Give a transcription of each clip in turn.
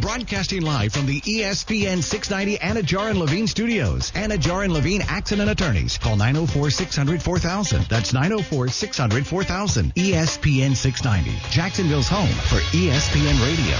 Broadcasting live from the ESPN 690 Anajar and Levine Studios. Anajar and Levine Accident Attorneys. Call 904-600-4000. That's 904-600-4000. ESPN 690. Jacksonville's home for ESPN Radio.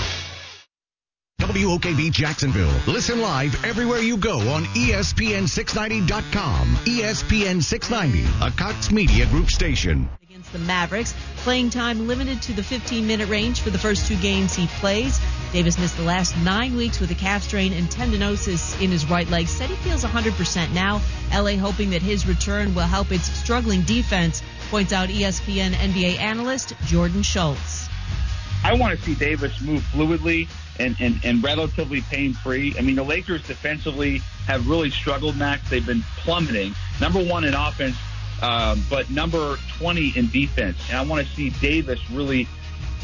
WOKV Jacksonville. Listen live everywhere you go on ESPN690.com. ESPN 690, a Cox Media Group station. Against the Mavericks. Playing time limited to the 15-minute range for the first two games he plays. Davis missed the last 9 weeks with a calf strain and tendinosis in his right leg. Said he feels 100% now. L.A. hoping that his return will help its struggling defense, points out ESPN NBA analyst Jordan Schultz. I want to see Davis move fluidly and relatively pain-free. I mean, the Lakers defensively have really struggled, Max. They've been plummeting. Number one in offense, but number 20 in defense. And I want to see Davis really,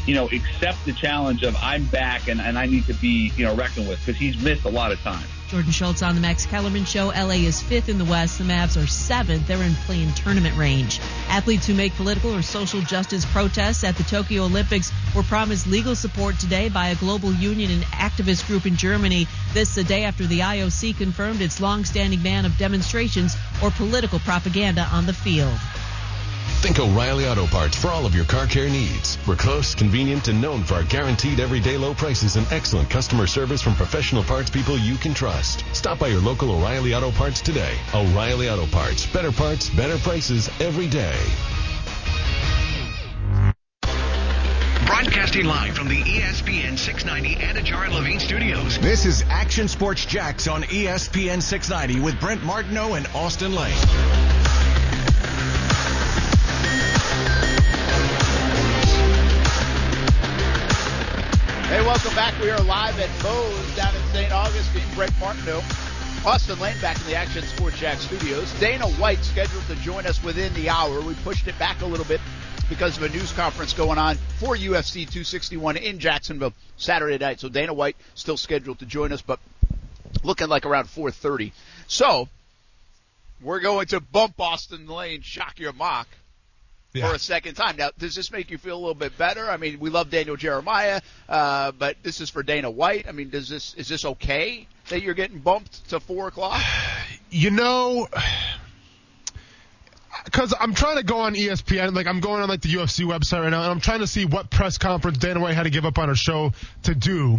you know, accept the challenge of I'm back and I need to be, you know, reckoned with, because he's missed a lot of time. Jordan Schultz on the Max Kellerman Show. L.A. is 5th in the West. The Mavs are 7th. They're in play-in tournament range. Athletes who make political or social justice protests at the Tokyo Olympics were promised legal support today by a global union and activist group in Germany. This the day after the IOC confirmed its long-standing ban of demonstrations or political propaganda on the field. Think O'Reilly Auto Parts for all of your car care needs. We're close, convenient, and known for our guaranteed everyday low prices and excellent customer service from professional parts people you can trust. Stop by your local O'Reilly Auto Parts today. O'Reilly Auto parts, better prices every day. Broadcasting live from the ESPN 690 Anajar and Levine Studios. This is Action Sports Jax on ESPN 690 with Brent Martineau and Austen Lane. Hey, welcome back. We are live at Moe's down in St. Augustine. Brent Martineau, Austen Lane back in the Action Sports Jack Studios. Dana White scheduled to join us within the hour. We pushed it back a little bit because of a news conference going on for UFC 261 in Jacksonville Saturday night. So Dana White still scheduled to join us, but looking like around 4:30. So we're going to bump Austen Lane, Shock Your Mock. Yeah. For a second time. Now, does this make you feel a little bit better? I mean, we love Daniel Jeremiah, but this is for Dana White. I mean, is this okay that you're getting bumped to 4 o'clock? You know, because I'm trying to go on ESPN. Like, I'm going on, like, the UFC website right now, and I'm trying to see what press conference Dana White had to give up on her show to do.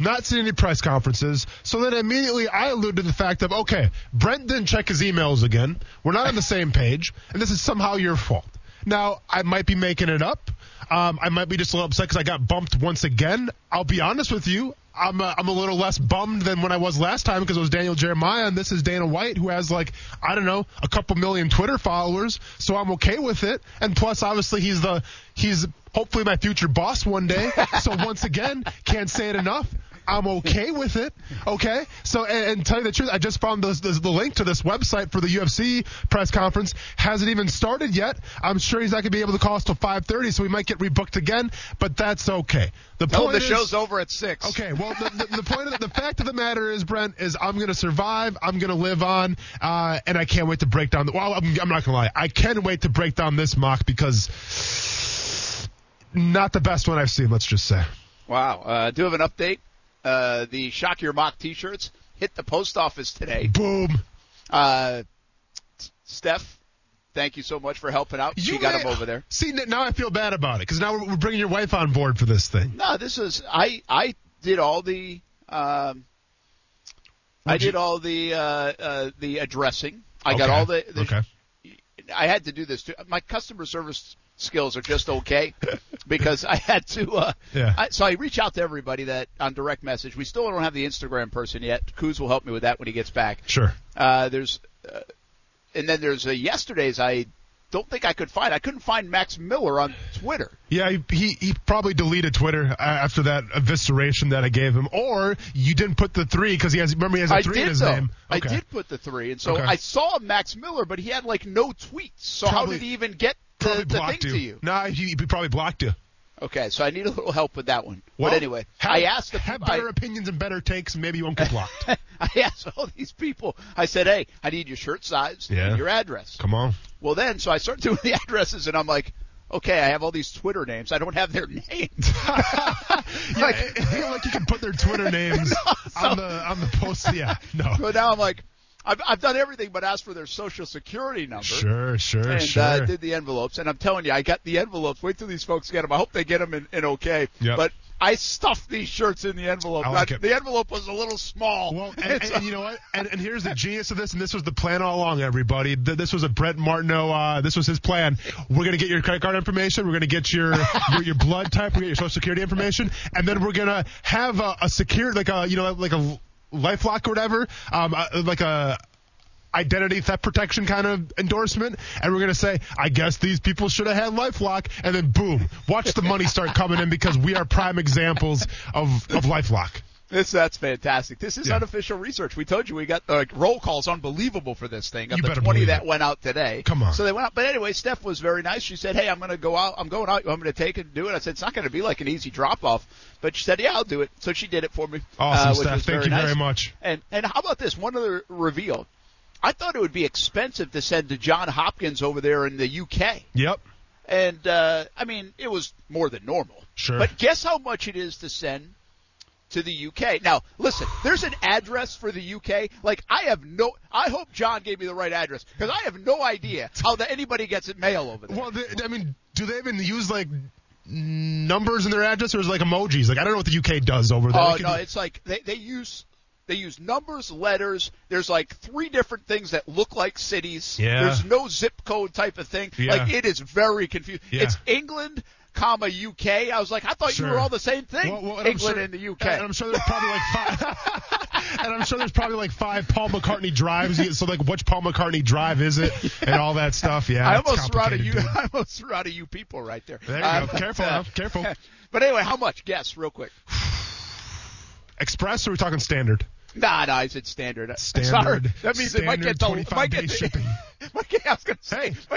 Not seen any press conferences. So then immediately I alluded to the fact of, okay, Brent didn't check his emails again. We're not on the same page, and this is somehow your fault. Now, I might be making it up. I might be just a little upset because I got bumped once again. I'll be honest with you. I'm a little less bummed than when I was last time because it was Daniel Jeremiah, and this is Dana White, who has, like, I don't know, a couple million Twitter followers, so I'm okay with it. And plus, obviously, he's hopefully my future boss one day. So once again, can't say it enough. I'm okay with it, okay? So, and tell you the truth, I just found the link to this website for the UFC press conference. Hasn't even started yet. I'm sure he's not going to be able to call us till 5:30, so we might get rebooked again, but that's okay. The show's over at 6. Okay, well, the point of the fact of the matter is, Brent, is I'm going to survive, I'm going to live on, and I can't wait to break down I'm not going to lie. I can wait to break down this mock because not the best one I've seen, let's just say. Wow. I do have an update. The Shock Your Mock t-shirts hit the post office today. Boom. Steph, thank you so much for helping out. She got them over there. See, now I feel bad about it because now we're bringing your wife on board for this thing. No, this is I did all the the addressing. I got all the okay. I had to do this too. My customer service skills are just okay because I had to so I reach out to everybody that on direct message. We still don't have the Instagram person yet. Kuz will help me with that when he gets back. Sure. There's and then there's yesterday's I don't think I could find. I couldn't find Max Miller on Twitter. Yeah, he probably deleted Twitter after that evisceration that I gave him. Or you didn't put the three because he has a three in his name. Okay. I did put the three, and so I saw Max Miller, but he had like no tweets. So how did he even get the thing to you? Nah, he probably blocked you. Okay, so I need a little help with that one. Well, but anyway, I asked the people. Have better opinions and better takes, and maybe you won't get blocked. I asked all these people. I said, hey, I need your shirt size and your address. Come on. Well, then, so I started doing the addresses, and I'm like, okay, I have all these Twitter names. I don't have their names. I feel like you can put their Twitter names on the post. Yeah, no. So now I'm like, I've done everything but asked for their social security number. Sure. And I did the envelopes. And I'm telling you, I got the envelopes. Wait till these folks get them. I hope they get them in okay. Yep. But I stuffed these shirts in the envelope. The envelope was a little small. Well, and you know what? And here's the genius of this, and this was the plan all along, everybody. This was a Brent Martineau. This was his plan. We're going to get your credit card information. We're going to get your blood type. We're going to get your social security information. And then we're going to have a secure, like a LifeLock or whatever, like a identity theft protection kind of endorsement, and we're going to say, I guess these people should have had LifeLock, and then boom, watch the money start coming in because we are prime examples of LifeLock. That's fantastic. This is unofficial research. We told you we got roll calls unbelievable for this thing. Of the 20 that went out today. Come on. So they went out. But anyway, Steph was very nice. She said, hey, I'm going to go out. I'm going out. I'm going to take it and do it. I said, it's not going to be like an easy drop-off. But she said, yeah, I'll do it. So she did it for me. Awesome, Steph. Thank you very much. And how about this? One other reveal. I thought it would be expensive to send to John Hopkins over there in the UK. Yep. And, I mean, it was more than normal. Sure. But guess how much it is to send to the UK. Now, listen, there's an address for the UK. Like, I hope John gave me the right address, because I have no idea how anybody gets mail over there. Well, do they even use, like, numbers in their address, or is it like emojis? Like, I don't know what the UK does over there. Oh, no, it's like they use numbers, letters. There's, like, three different things that look like cities. Yeah. There's no zip code type of thing. Yeah. Like, it is very confusing. Yeah. It's England, UK. I was like, I thought you were all the same thing, England and the UK. And I'm sure there's probably like five. And I'm sure there's probably like five Paul McCartney drives. So like, which Paul McCartney drive is it, and all that stuff. Yeah, I almost routed you people right there. There you go. Careful. But anyway, how much? Guess real quick. Express, or are we talking standard? No, I said standard. Sorry. That means it might get $25 shipping. Might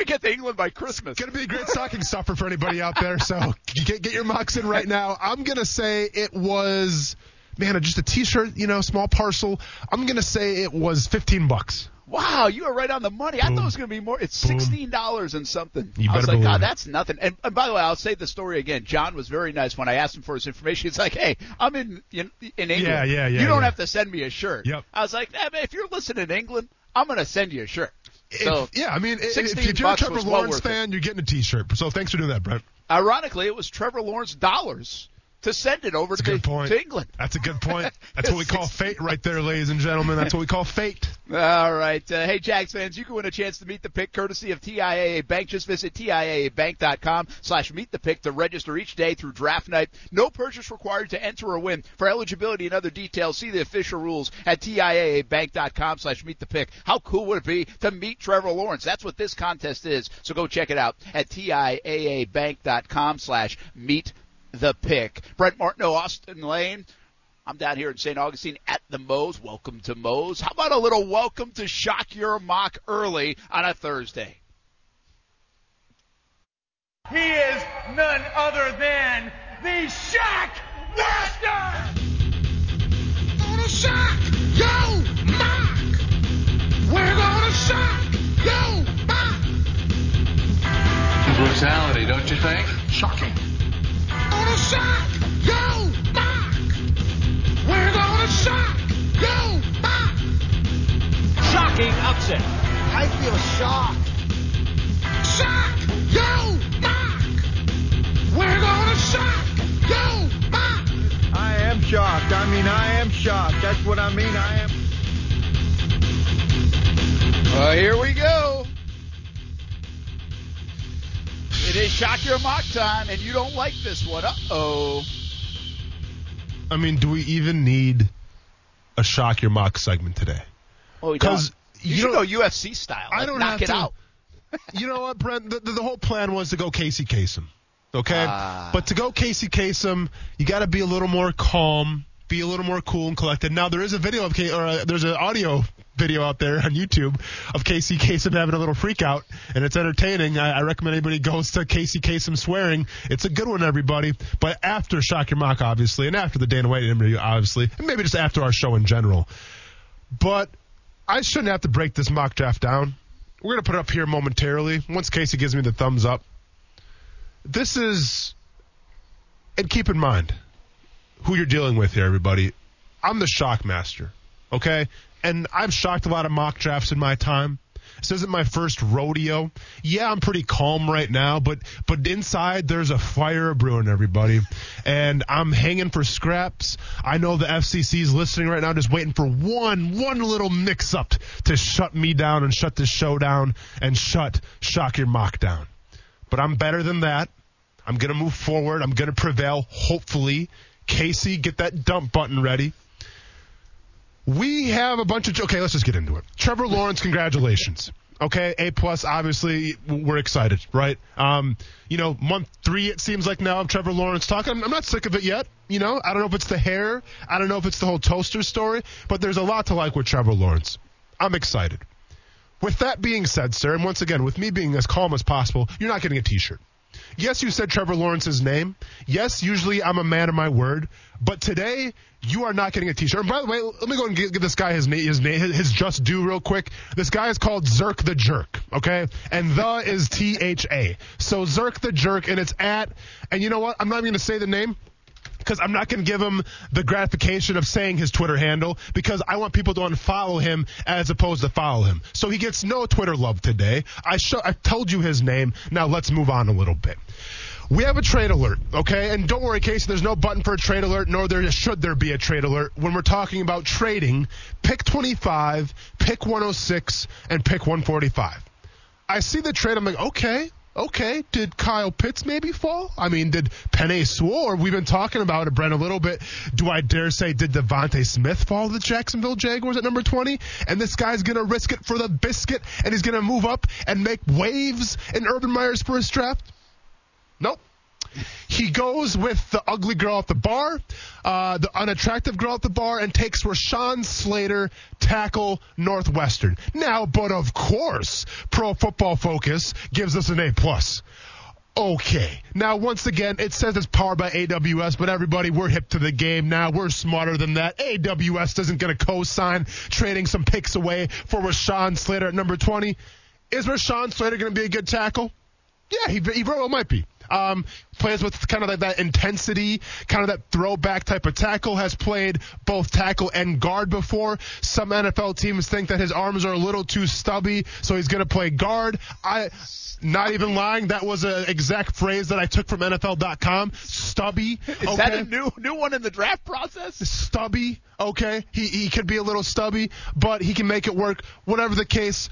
get to England by Christmas. It's going to be a great stocking stuffer for anybody out there, so get your mocks in right now. I'm going to say it was, just a T-shirt, small parcel. I'm going to say it was $15. Wow, you are right on the money. Boom. I thought it was going to be more. It's $16 and something. I was like, that's nothing. And by the way, I'll say the story again. John was very nice when I asked him for his information. He's like, hey, I'm in England. Yeah, you don't have to send me a shirt. Yep. I was like, man, if you're listening in England, I'm going to send you a shirt. So if you're a Trevor Lawrence fan, you're getting a T-shirt. So thanks for doing that, Brett. Ironically, it was Trevor Lawrence dollars to send it over to England. That's a good point. That's what we call fate right there, ladies and gentlemen. That's what we call fate. All right. Hey, Jags fans, you can win a chance to meet the pick courtesy of TIAA Bank. Just visit TIAABank.com/meetthepick to register each day through draft night. No purchase required to enter or win. For eligibility and other details, see the official rules at TIAABank.com/meetthepick. How cool would it be to meet Trevor Lawrence? That's what this contest is. So go check it out at TIAABank.com/meetthepick. The pick. Brent Martineau, Austen Lane. I'm down here in St. Augustine at the Moe's. Welcome to Moe's. How about a little welcome to Shock Your Mock early on a Thursday? He is none other than the Shock Master! Gonna shock your mock! We're gonna shock your mock! Brutality, don't you think? Shocking. Shock your mock. We're gonna shock your mock. Shocking upset. I feel shocked. Shock your mock. We're gonna shock your mock. I am shocked. I am shocked. That's what I mean. I am. Well, here we go. It is Shock Your Mock time, and you don't like this one. Uh-oh. I mean, do we even need a Shock Your Mock segment today? Oh, we don't. You should go UFC style. Like, knock it out. You know what, Brent? The whole plan was to go Casey Kasem, okay? But to go Casey Kasem, you got to be a little more calm, be a little more cool and collected. Now, there is a video of there's an audio video out there on YouTube of Casey Kasem having a little freak out, and it's entertaining. I recommend anybody goes to Casey Kasem swearing. It's a good one, everybody. But after Shock Your Mock, obviously, and after the Dana White interview, obviously, and maybe just after our show in general. But I shouldn't have to break this mock draft down. We're going to put it up here momentarily once Casey gives me the thumbs up. This is, and keep in mind who you're dealing with here, everybody. I'm the shock master, okay? And I've shocked a lot of mock drafts in my time. This isn't my first rodeo. Yeah, I'm pretty calm right now, but inside there's a fire brewing, everybody. And I'm hanging for scraps. I know the FCC's listening right now, just waiting for one little mix-up to shut me down and shut this show down and shut Shock Your Mock down. But I'm better than that. I'm going to move forward. I'm going to prevail, hopefully. Casey, get that dump button ready. We have a bunch of – okay, let's just get into it. Trevor Lawrence, congratulations. Okay, A+, obviously, we're excited, right? Month 3, it seems like now, of Trevor Lawrence talking. I'm not sick of it yet, you know. I don't know if it's the hair. I don't know if it's the whole toaster story. But there's a lot to like with Trevor Lawrence. I'm excited. With that being said, sir, and once again, with me being as calm as possible, you're not getting a T-shirt. Yes, you said Trevor Lawrence's name. Yes, usually I'm a man of my word. But today – you are not getting a T-shirt. And by the way, let me go and give this guy his just due real quick. This guy is called Zerk the Jerk, okay? And the is T-H-A. So Zerk the Jerk, and it's at, and you know what? I'm not even going to say the name because I'm not going to give him the gratification of saying his Twitter handle because I want people to unfollow him as opposed to follow him. So he gets no Twitter love today. I told you his name. Now let's move on a little bit. We have a trade alert, okay? And don't worry, Casey, there's no button for a trade alert, nor should there be a trade alert when we're talking about trading pick 25, pick 106, and pick 145. I see the trade. I'm like, okay. Did Kyle Pitts maybe fall? I mean, did Penei Sewell? We've been talking about it, Brent, a little bit. Do I dare say, did Devontae Smith fall to the Jacksonville Jaguars at number 20? And this guy's going to risk it for the biscuit, and he's going to move up and make waves in Urban Meyer's first draft? Nope. He goes with the ugly girl at the bar, the unattractive girl at the bar, and takes Rashawn Slater, tackle, Northwestern. Now, but of course, Pro Football Focus gives us an A+. Okay. Now, once again, it says it's powered by AWS, but everybody, we're hip to the game now. We're smarter than that. AWS isn't going to co-sign trading some picks away for Rashawn Slater at number 20. Is Rashawn Slater going to be a good tackle? Yeah, he very well might be. Plays with kind of like that intensity, kind of that throwback type of tackle, has played both tackle and guard before. Some NFL teams think that his arms are a little too stubby, so he's going to play guard. Not even lying, that was an exact phrase that I took from NFL.com. Stubby. Okay? Is that a new one in the draft process? Stubby, okay. He could be a little stubby, but he can make it work. Whatever the case,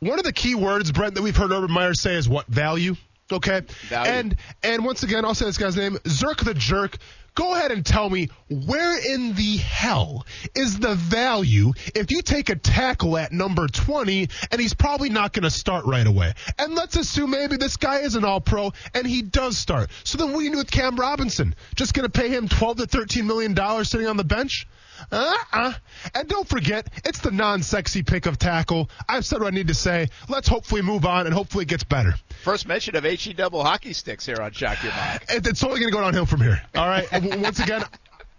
one of the key words, Brent, that we've heard Urban Meyer say is what? Value. Okay, and once again, I'll say this guy's name, Zerk the Jerk. Go ahead and tell me where in the hell is the value if you take a tackle at number 20 and he's probably not going to start right away. And let's assume maybe this guy is an all-pro and he does start. So then what do you do with Cam Robinson? Just going to pay him $12 to $13 million sitting on the bench? And don't forget, it's the non-sexy pick of tackle. I've said what I need to say. Let's hopefully move on, and hopefully it gets better. First mention of HE double hockey sticks here on Shock Your Mock. It's only going to go downhill from here. All right. Once again,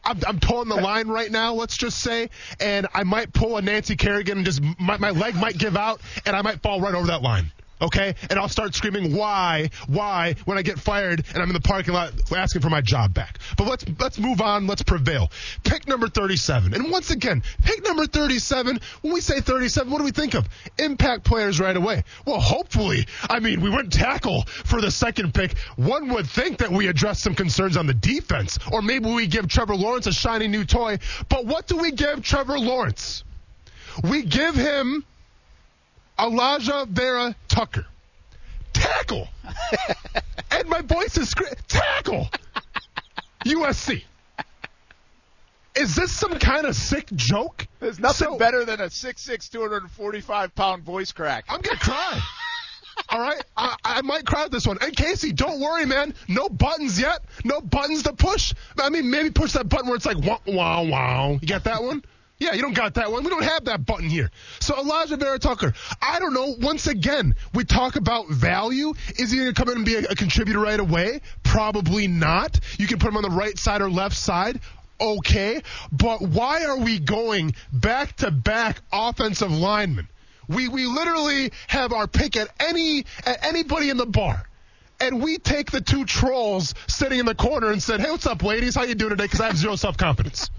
I'm pulling the line right now, let's just say, and I might pull a Nancy Kerrigan and just my leg might give out, and I might fall right over that line. Okay? And I'll start screaming, why, when I get fired and I'm in the parking lot asking for my job back. But let's move on. Let's prevail. Pick number 37. And once again, pick number 37, when we say 37, what do we think of? Impact players right away. Well, hopefully. I mean, we went tackle for the second pick. One would think that we addressed some concerns on the defense, or maybe we give Trevor Lawrence a shiny new toy. But what do we give Trevor Lawrence? We give him Elijah Vera Tucker. Tackle. And my voice is tackle. USC. Is this some kind of sick joke? There's nothing better than a 6'6", 245-pound voice crack. I'm going to cry. All right? I might crowd this one. And Casey, don't worry, man. No buttons yet. No buttons to push. I mean, maybe push that button where it's like, wow, wow, wow. You got that one? Yeah, you don't got that one. We don't have that button here. So Elijah Vera Tucker, I don't know. Once again, we talk about value. Is he going to come in and be a contributor right away? Probably not. You can put him on the right side or left side. Okay. But why are we going back-to-back offensive linemen? We literally have our pick at anybody in the bar. And we take the two trolls sitting in the corner and said, hey, what's up, ladies? How you doing today? Because I have zero self-confidence.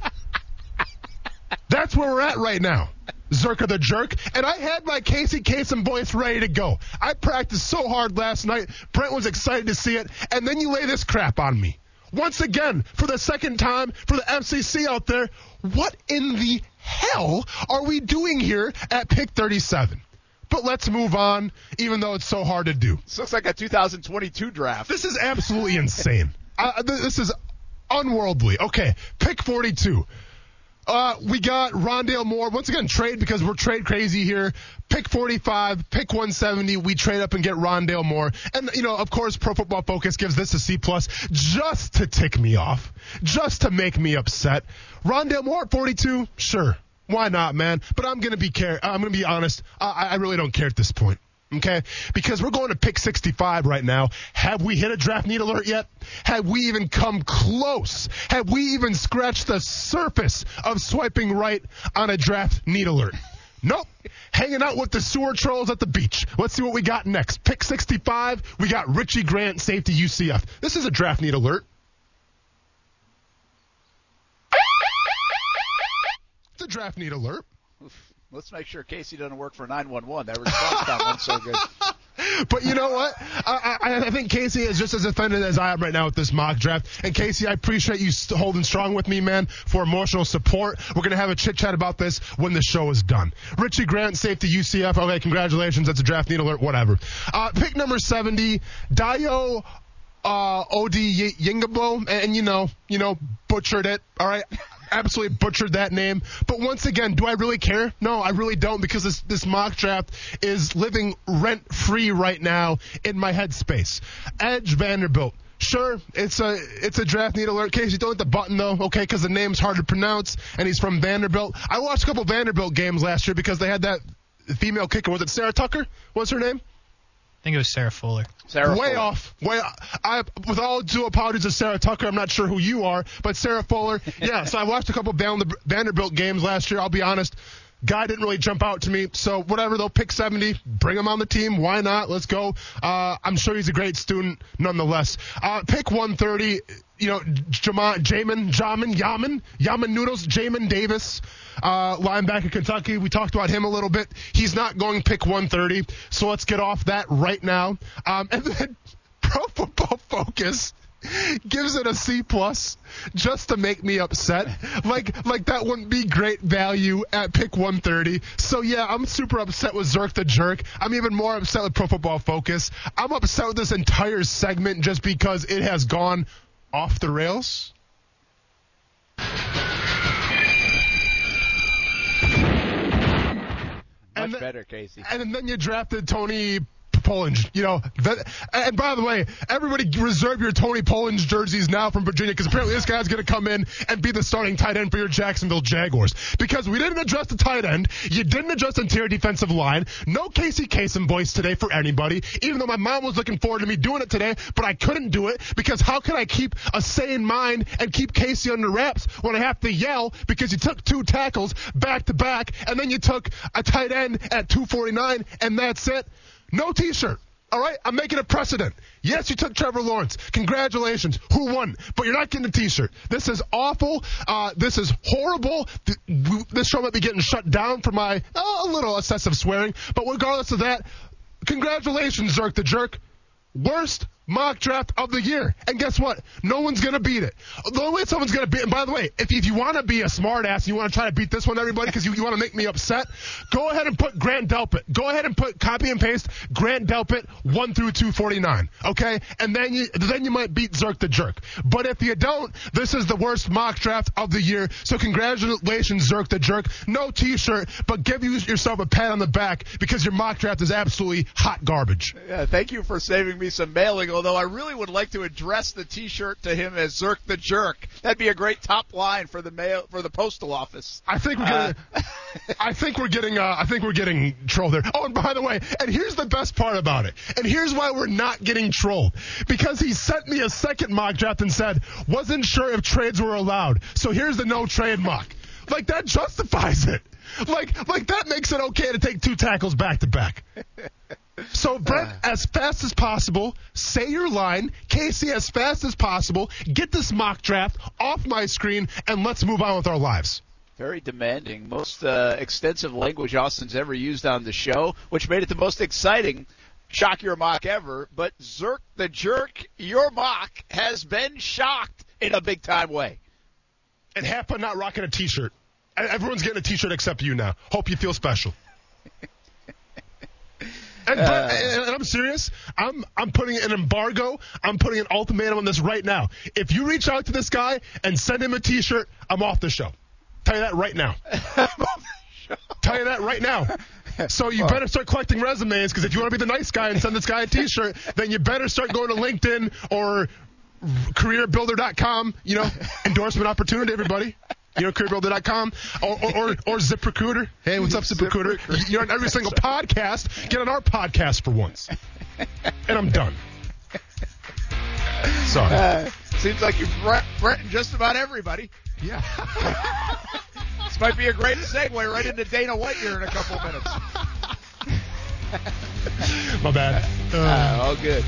That's where we're at right now, Zerk the Jerk. And I had my Casey Kasem voice ready to go. I practiced so hard last night. Brent was excited to see it. And then you lay this crap on me. Once again, for the second time, for the FCC out there, what in the hell are we doing here at pick 37? But let's move on, even though it's so hard to do. This looks like a 2022 draft. This is absolutely insane. This is unworldly. Okay, pick 42. We got Rondale Moore. Once again, trade because we're trade crazy here. Pick 45, pick 170. We trade up and get Rondale Moore. And, you know, of course, Pro Football Focus gives this a C+ just to tick me off, just to make me upset. Rondale Moore at 42, sure. Why not, man? But I'm going to be honest. I really don't care at this point. Okay, because we're going to pick 65 right now. Have we hit a draft need alert yet? Have we even come close? Have we even scratched the surface of swiping right on a draft need alert? Nope. Hanging out with the sewer trolls at the beach. Let's see what we got next. Pick 65. We got Richie Grant, safety UCF. This is a draft need alert. It's a draft need alert. Let's make sure Casey doesn't work for 911. That response time was so good. But you know what? I think Casey is just as offended as I am right now with this mock draft. And, Casey, I appreciate you holding strong with me, man, for emotional support. We're going to have a chit-chat about this when the show is done. Richie Grant, safety UCF. Okay, congratulations. That's a draft need alert, whatever. Pick number 70, Dayo Odi Yingabo. And, you know, butchered it, all right? Absolutely butchered that name. But once again, do I really care? No, I really don't, because this mock draft is living rent-free right now in my headspace. Edge Vanderbilt. Sure, it's a draft need alert. Casey, don't hit the button, though, okay, because the name's hard to pronounce, and he's from Vanderbilt. I watched a couple Vanderbilt games last year because they had that female kicker. Was it Sarah Tucker? What's her name? I think it was Sarah Fuller. Way off. With all due apologies to Sarah Tucker, I'm not sure who you are, but Sarah Fuller. Yeah, so I watched a couple Vanderbilt games last year. I'll be honest, guy didn't really jump out to me. So whatever, they'll pick 70, bring him on the team. Why not? Let's go. I'm sure he's a great student nonetheless. Pick 130, you know, Jamin Davis. Linebacker, Kentucky. We talked about him a little bit. He's not going pick 130, so let's get off that right now. And then Pro Football Focus gives it a C+ just to make me upset. Like that wouldn't be great value at pick 130. So, yeah, I'm super upset with Zerk the Jerk. I'm even more upset with Pro Football Focus. I'm upset with this entire segment just because it has gone off the rails. Much better, Casey. And then you drafted Tony Pollins. You know, and by the way, everybody reserve your Tony Pollins jerseys now from Virginia, because apparently this guy's going to come in and be the starting tight end for your Jacksonville Jaguars. Because we didn't address the tight end. You didn't address interior defensive line. No Casey Kasem voice today for anybody, even though my mom was looking forward to me doing it today, but I couldn't do it because how can I keep a sane mind and keep Casey under wraps when I have to yell because you took two tackles back to back and then you took a tight end at 249 and that's it? No T-shirt. All right? I'm making a precedent. Yes, you took Trevor Lawrence. Congratulations. Who won? But you're not getting a T-shirt. This is awful. This is horrible. This show might be getting shut down for my a little excessive swearing. But regardless of that, congratulations, Zerk the Jerk. Worst mock draft of the year. And guess what? No one's going to beat it. The only way someone's going to beat it, and by the way, if you want to be a smartass and you want to try to beat this one, everybody, because you want to make me upset, go ahead and put Grant Delpit. Go ahead and put, copy and paste, Grant Delpit 1 through 249, okay? And then you might beat Zerk the Jerk. But if you don't, this is the worst mock draft of the year. So congratulations, Zerk the Jerk. No T-shirt, but give yourself a pat on the back because your mock draft is absolutely hot garbage. Yeah, thank you for saving me some mailing, although I really would like to address the T-shirt to him as Zerk the Jerk. That'd be a great top line for the mail, for the postal office. I think we're getting trolled there. Oh, and by the way, and here's the best part about it. And here's why we're not getting trolled. Because he sent me a second mock draft and said, wasn't sure if trades were allowed. So here's the no trade mock. Like, that justifies it. Like that makes it okay to take two tackles back to back. So, Brent, as fast as possible, say your line. Casey, as fast as possible, get this mock draft off my screen, and let's move on with our lives. Very demanding. Most extensive language Austin's ever used on the show, which made it the most exciting Shock Your Mock ever. But Zerk the Jerk, your mock has been shocked in a big-time way. And half but not rocking a T-shirt. Everyone's getting a T-shirt except you now. Hope you feel special. And I'm serious. I'm putting an embargo. I'm putting an ultimatum on this right now. If you reach out to this guy and send him a T-shirt, I'm off the show. Tell you that right now. Tell you that right now. So you better start collecting resumes, because if you want to be the nice guy and send this guy a T-shirt, then you better start going to LinkedIn or CareerBuilder.com. You know, endorsement opportunity, everybody. You know, CareerBuilder.com or ZipRecruiter. Hey, what's up, ZipRecruiter? You're on every single podcast. Get on our podcast for once. And I'm done. Sorry. Seems like you've threatened just about everybody. Yeah. This might be a great segue right into Dana White here in a couple of minutes. My bad. All good.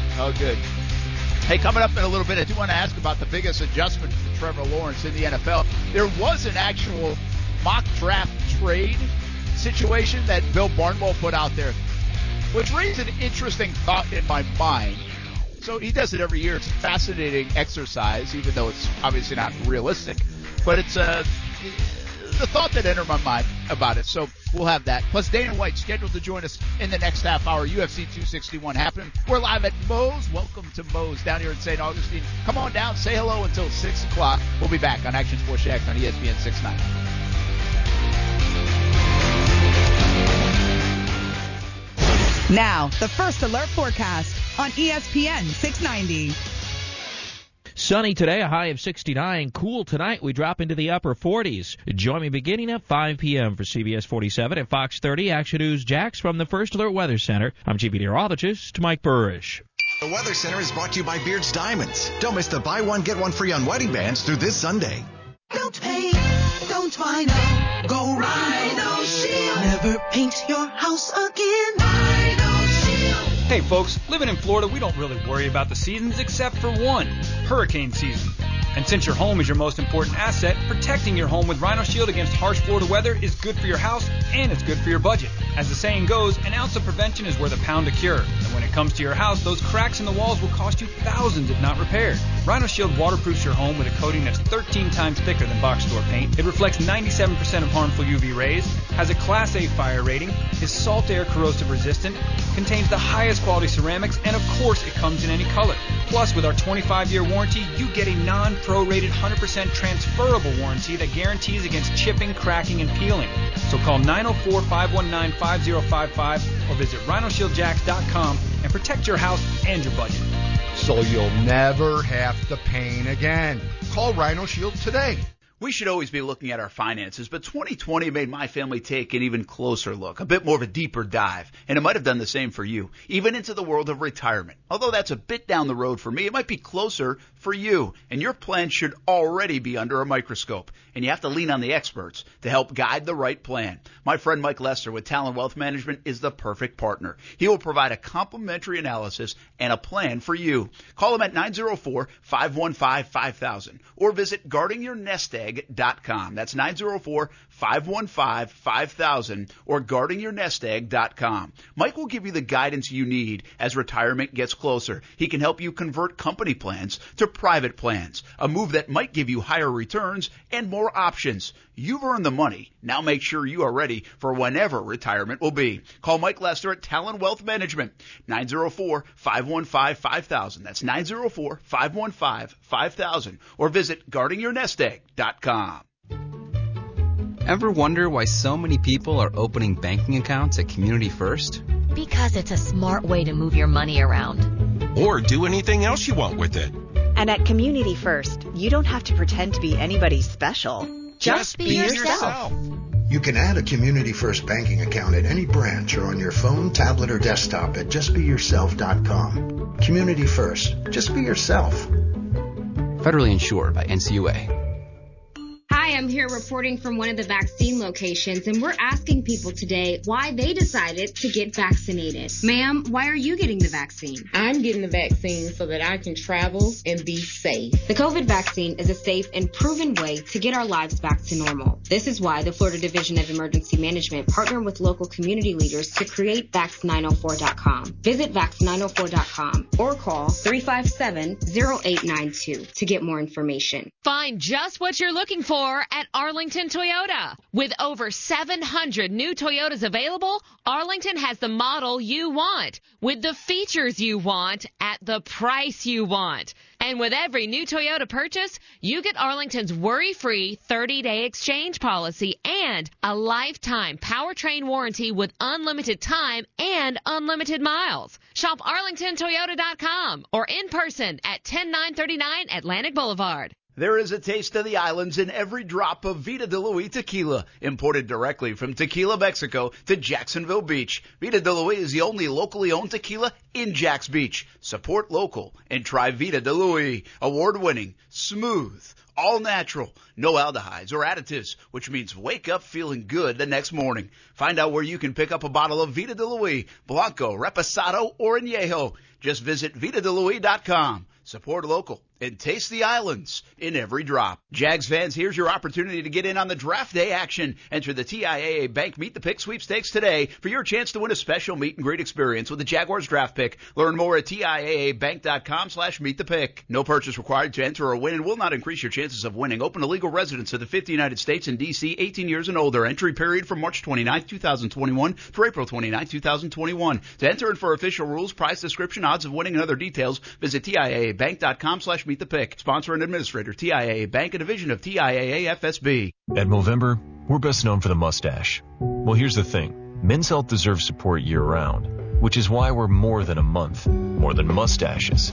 Hey, coming up in a little bit, I do want to ask about the biggest adjustment for Trevor Lawrence in the NFL. There was an actual mock draft trade situation that Bill Barnwell put out there, which raised an interesting thought in my mind. So he does it every year. It's a fascinating exercise, even though it's obviously not realistic. But it's the thought that entered my mind about it. So we'll have that. Plus, Dana White scheduled to join us in the next half hour. UFC 261 happening. We're live at Moe's. Welcome to Moe's down here in St. Augustine. Come on down. Say hello until 6 o'clock. We'll be back on Action Sports Shacks on ESPN 690. Now, the first alert forecast on ESPN 690. Sunny today, a high of 69. Cool tonight, we drop into the upper 40s. Join me beginning at 5 p.m. for CBS 47 at Fox 30. Action News Jax from the First Alert Weather Center. I'm Chief Meteorologist Mike Burrish. The Weather Center is brought to you by Beard's Diamonds. Don't miss the buy one, get one free on wedding bands through this Sunday. Don't pay, don't twine up. Go Rhino Shield. Never paint your house again. Rhino Shield. Hey folks, living in Florida, we don't really worry about the seasons except for one, hurricane season. And since your home is your most important asset, protecting your home with Rhino Shield against harsh Florida weather is good for your house and it's good for your budget. As the saying goes, an ounce of prevention is worth a pound of cure. And when it comes to your house, those cracks in the walls will cost you thousands if not repaired. Rhino Shield waterproofs your home with a coating that's 13 times thicker than box store paint. It reflects 97% of harmful UV rays, has a Class A fire rating, is salt air corrosive resistant, contains the highest quality ceramics, and of course it comes in any color. Plus, with our 25-year warranty, you get a non-prorated 100% transferable warranty that guarantees against chipping, cracking, and peeling. So call 904-519-5055 or visit rhinoshieljax.com and protect your house and your budget. So you'll never have to paint again. Call Rhino Shield today. We should always be looking at our finances, but 2020 made my family take an even closer look, a bit more of a deeper dive, and it might have done the same for you, even into the world of retirement. Although that's a bit down the road for me, it might be closer for you, and your plan should already be under a microscope, and you have to lean on the experts to help guide the right plan. My friend Mike Lester with Talent Wealth Management is the perfect partner. He will provide a complimentary analysis and a plan for you. Call him at 904-515-5000 or visit guardingyournest.com. nestegg.com. That's 904-515-5000 or guardingyournestegg.com. Mike will give you the guidance you need as retirement gets closer. He can help you convert company plans to private plans, a move that might give you higher returns and more options. You've earned the money. Now make sure you are ready for whenever retirement will be. Call Mike Lester at Talon Wealth Management, 904-515-5000. That's 904-515-5000 or visit guardingyournestegg.com. Ever wonder why so many people are opening banking accounts at Community First? Because it's a smart way to move your money around. Or do anything else you want with it. And at Community First, you don't have to pretend to be anybody special. Just be yourself. You can add a Community First banking account at any branch or on your phone, tablet, or desktop at justbeyourself.com. Community First. Just be yourself. Federally insured by NCUA. Hi, I'm here reporting from one of the vaccine locations, and we're asking people today why they decided to get vaccinated. Ma'am, why are you getting the vaccine? I'm getting the vaccine so that I can travel and be safe. The COVID vaccine is a safe and proven way to get our lives back to normal. This is why the Florida Division of Emergency Management partnered with local community leaders to create Vax904.com. Visit Vax904.com or call 357-0892 to get more information. Find just what you're looking for at Arlington Toyota. With over 700 new Toyotas available, Arlington has the model you want, with the features you want, at the price you want. And with every new Toyota purchase, you get Arlington's worry-free 30-day exchange policy and a lifetime powertrain warranty with unlimited time and unlimited miles. Shop ArlingtonToyota.com or in person at 10939 Atlantic Boulevard. There is a taste of the islands in every drop of Vita de Luis tequila, imported directly from Tequila, Mexico to Jacksonville Beach. Vita de Luis is the only locally owned tequila in Jax Beach. Support local and try Vita de Luis. Award-winning, smooth, all natural, no aldehydes or additives, which means wake up feeling good the next morning. Find out where you can pick up a bottle of Vita de Luis, Blanco, Reposado, or Añejo. Just visit VitaDeLuis.com. Support local and taste the islands in every drop. Jags fans, here's your opportunity to get in on the draft day action. Enter the TIAA Bank Meet the Pick sweepstakes today for your chance to win a special meet and greet experience with the Jaguars draft pick. Learn more at TIAABank.com/meetthepick. No purchase required to enter or win and will not increase your chances of winning. Open to legal residents of the 50 United States and D.C., 18 years and older. Entry period from March 29, 2021 to April 29, 2021. To enter and for official rules, price description, odds of winning, and other details, visit TIAABank.com/meetthepick. Sponsor and administrator, TIAA Bank, a division of TIAA FSB. At Movember, we're best known for the mustache. Well, here's the thing. Men's health deserves support year-round, which is why we're more than a month, more than mustaches.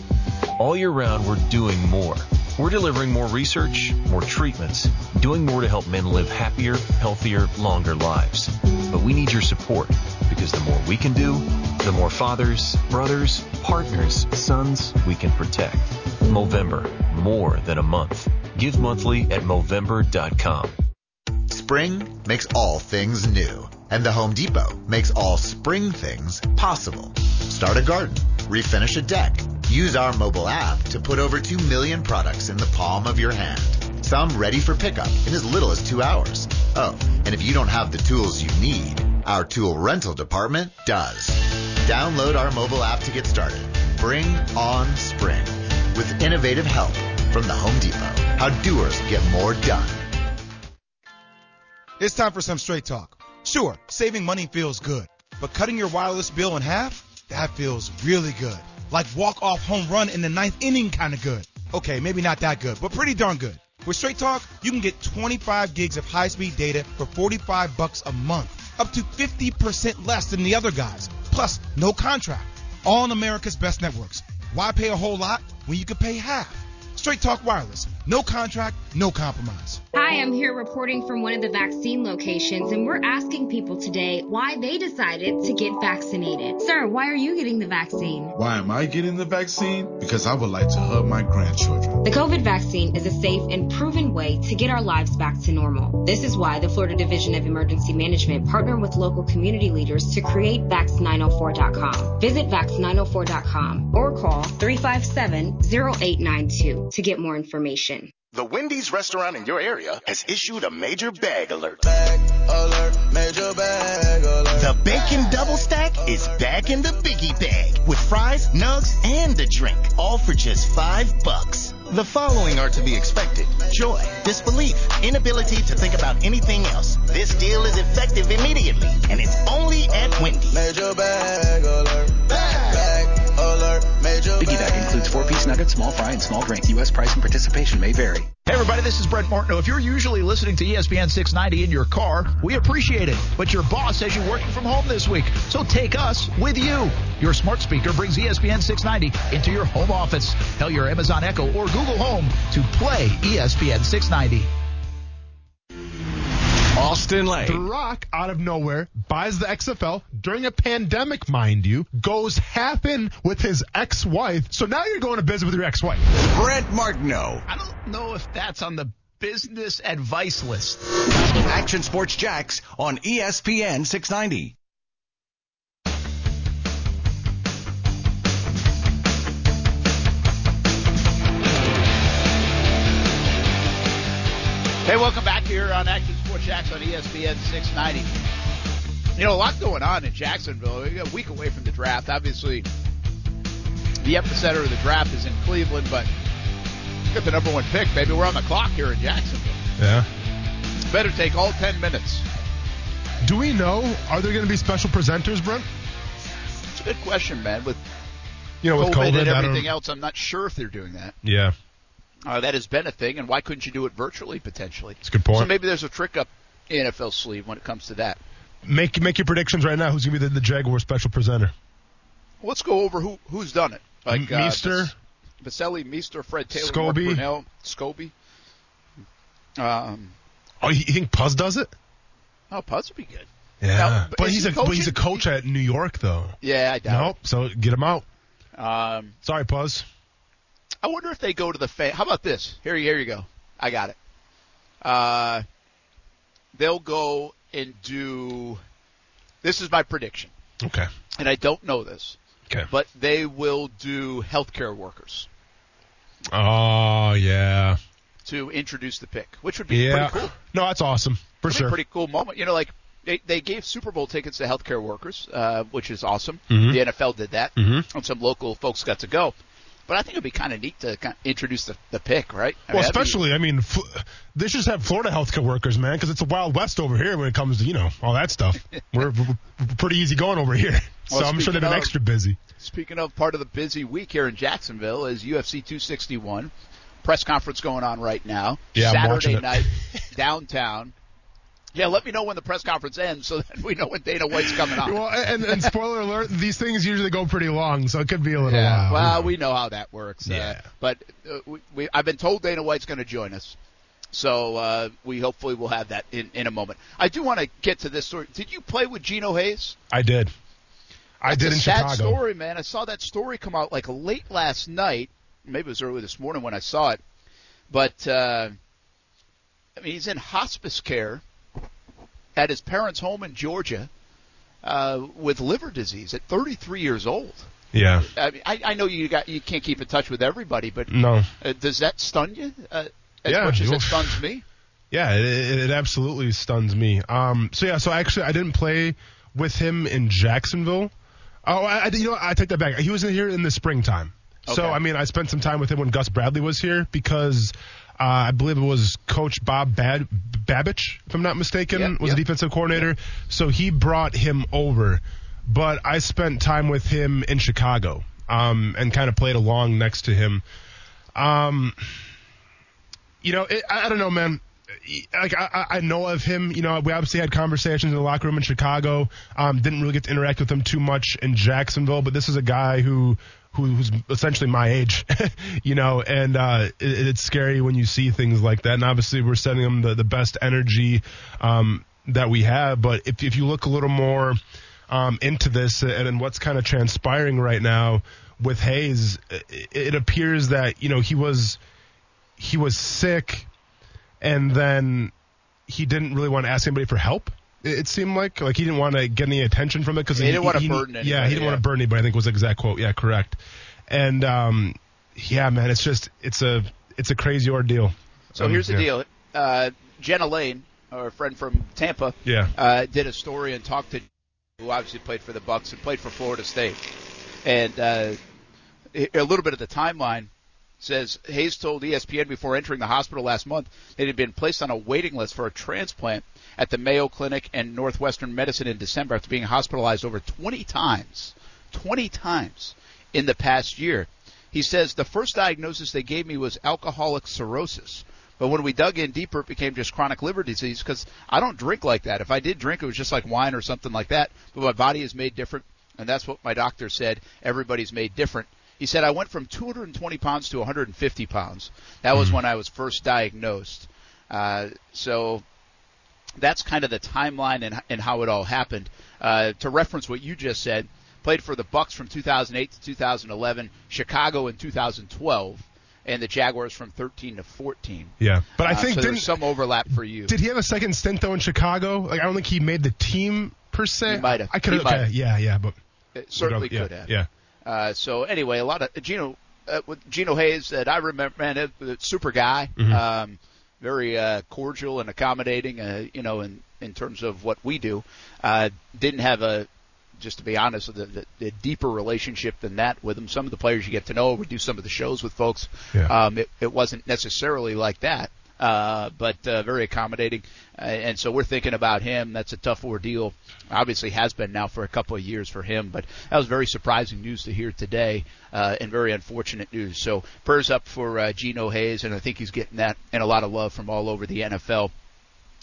All year-round, we're doing more. We're delivering more research, more treatments, doing more to help men live happier, healthier, longer lives. But we need your support, because the more we can do, the more fathers, brothers, partners, sons we can protect. Movember, more than a month. Give monthly at Movember.com. Spring makes all things new, and the Home Depot makes all spring things possible. Start a garden, refinish a deck. Use our mobile app to put over 2 million products in the palm of your hand. Some ready for pickup in as little as 2 hours. Oh, and if you don't have the tools you need, our tool rental department does. Download our mobile app to get started. Bring on spring with innovative help from the Home Depot. How doers get more done. It's time for some straight talk. Sure, saving money feels good, but cutting your wireless bill in half? That feels really good. Like walk-off home run in the ninth inning kind of good. Okay, maybe not that good, but pretty darn good. With Straight Talk, you can get 25 gigs of high-speed data for $45 a month, up to 50% less than the other guys, plus no contract. All on America's best networks. Why pay a whole lot when you can pay half? Straight Talk Wireless. No contract, no compromise. Hi, I'm here reporting from one of the vaccine locations, and we're asking people today why they decided to get vaccinated. Sir, why are you getting the vaccine? Why am I getting the vaccine? Because I would like to hug my grandchildren. The COVID vaccine is a safe and proven way to get our lives back to normal. This is why the Florida Division of Emergency Management partnered with local community leaders to create Vax904.com. Visit Vax904.com or call 357-0892 to get more information. The Wendy's restaurant in your area has issued a major bag alert. Bag alert, major bag alert. The Bacon Double Stack is back in the Biggie Bag with fries, nugs, and a drink, all for just $5. The following are to be expected: joy, disbelief, inability to think about anything else. This deal is effective immediately, and it's only at Wendy's. Major bag alert. Biggie Bag includes 4-piece nuggets, small fry, and small drink. U.S. price and participation may vary. Hey, everybody, this is Brent Martineau. If you're usually listening to ESPN 690 in your car, we appreciate it. But your boss has you working from home this week, so take us with you. Your smart speaker brings ESPN 690 into your home office. Tell your Amazon Echo or Google Home to play ESPN 690. Austen Lane. The Rock, out of nowhere, buys the XFL during a pandemic, mind you, goes half in with his ex-wife. So now you're going to business with your ex-wife. Brent Martineau. I don't know if that's on the business advice list. Action Sports Jax on ESPN 690. Hey, welcome back here on Action Sports Jax on ESPN 690. You know, a lot going on in Jacksonville. We're a week away from the draft. Obviously, the epicenter of the draft is in Cleveland, but look at the number one pick, baby. We're on the clock here in Jacksonville. Yeah. Better take all 10 minutes. Do we know, are there going to be special presenters, Brent? It's a good question, man. With, you know, with COVID and everything else, I'm not sure if they're doing that. Yeah. That has been a thing, and why couldn't you do it virtually, potentially? That's a good point. So maybe there's a trick up NFL sleeve when it comes to that. Make your predictions right now. Who's going to be the Jaguar special presenter? Well, let's go over who's done it. Like Meester. Vesely, Meester, Fred Taylor, Scobie. Brunel, Scobie. You think Puz does it? Oh, Puz would be good. Yeah. Now, but he's a coach at New York, though. Yeah, I doubt it. So get him out. Sorry, Puz. I wonder if they go to the fan. How about this? Here you go. I got it. They'll go and do. This is my prediction. Okay. And I don't know this. Okay. But they will do healthcare workers. Oh yeah. To introduce the pick, which would be pretty cool. No, that's awesome for sure. Pretty cool moment. You know, like they gave Super Bowl tickets to healthcare workers, which is awesome. Mm-hmm. The NFL did that, and some local folks got to go. But I think it would be kind of neat to kind of introduce the pick, right? They should just have Florida healthcare workers, man, because it's a Wild West over here when it comes to, you know, all that stuff. we're pretty easy going over here, so I'm sure they've been extra busy. Speaking of, part of the busy week here in Jacksonville is UFC 261. Press conference going on right now. Yeah, Saturday night, downtown. Yeah, let me know when the press conference ends so that we know when Dana White's coming on. Well, and spoiler alert, these things usually go pretty long, so it could be a little while. Well, we know how that works. Yeah. But I've been told Dana White's going to join us, so we hopefully will have that in a moment. I do want to get to this story. Did you play with Gino Hayes? I did. That's in Chicago. That's a sad story, man. I saw that story come out like late last night. Maybe it was early this morning when I saw it. But, I mean, he's in hospice care at his parents' home in Georgia with liver disease at 33 years old. Yeah. I mean, I know you can't keep in touch with everybody, but no. Does that stun you as much as it stuns me? Yeah, it absolutely stuns me. So actually I didn't play with him in Jacksonville. Oh, I take that back. He was in here in the springtime. Okay. So, I mean, I spent some time with him when Gus Bradley was here because – I believe it was Coach Bob Babich, if I'm not mistaken, was the defensive coordinator. Yep. So he brought him over. But I spent time with him in Chicago and kind of played along next to him. I don't know, man. Like I know of him. You know, we obviously had conversations in the locker room in Chicago. Didn't really get to interact with him too much in Jacksonville. But this is a guy who's essentially my age, you know, and it's scary when you see things like that. And obviously we're sending them the best energy that we have. But if you look a little more into this and what's kind of transpiring right now with Hayes, it appears that, you know, he was sick and then he didn't really want to ask anybody for help. It seemed like he didn't want to get any attention from it because he didn't want to burden anybody. Yeah, he didn't want to burden anybody, I think was the exact quote. Yeah, correct. And man, it's just it's a crazy ordeal. So here's the deal. Jenna Lane, our friend from Tampa, did a story and talked to who obviously played for the Bucs and played for Florida State. And a little bit of the timeline says, Hayes told ESPN before entering the hospital last month that he had been placed on a waiting list for a transplant at the Mayo Clinic and Northwestern Medicine in December after being hospitalized over 20 times in the past year. He says, the first diagnosis they gave me was alcoholic cirrhosis. But when we dug in deeper, it became just chronic liver disease because I don't drink like that. If I did drink, it was just like wine or something like that. But my body is made different, and that's what my doctor said. Everybody's made different. He said, I went from 220 pounds to 150 pounds. That was when I was first diagnosed. So that's kind of the timeline and how it all happened. To reference what you just said, played for the Bucs from 2008 to 2011, Chicago in 2012. And the Jaguars from 13 to 14. Yeah, but I think so there's some overlap for you. Did he have a second stint though in Chicago? Like I don't think he made the team per se. He might have. I could have. Okay. Yeah, but it certainly could have. Yeah. So anyway, a lot of Gino Hayes that I remember, man, a super guy, very cordial and accommodating. In terms of what we do, didn't have a. Just to be honest, the deeper relationship than that with them. Some of the players you get to know, we do some of the shows with folks. Yeah. It wasn't necessarily like that, but very accommodating. And so we're thinking about him. That's a tough ordeal. Obviously has been now for a couple of years for him, but that was very surprising news to hear today and very unfortunate news. So prayers up for Gino Hayes, and I think he's getting that and a lot of love from all over the NFL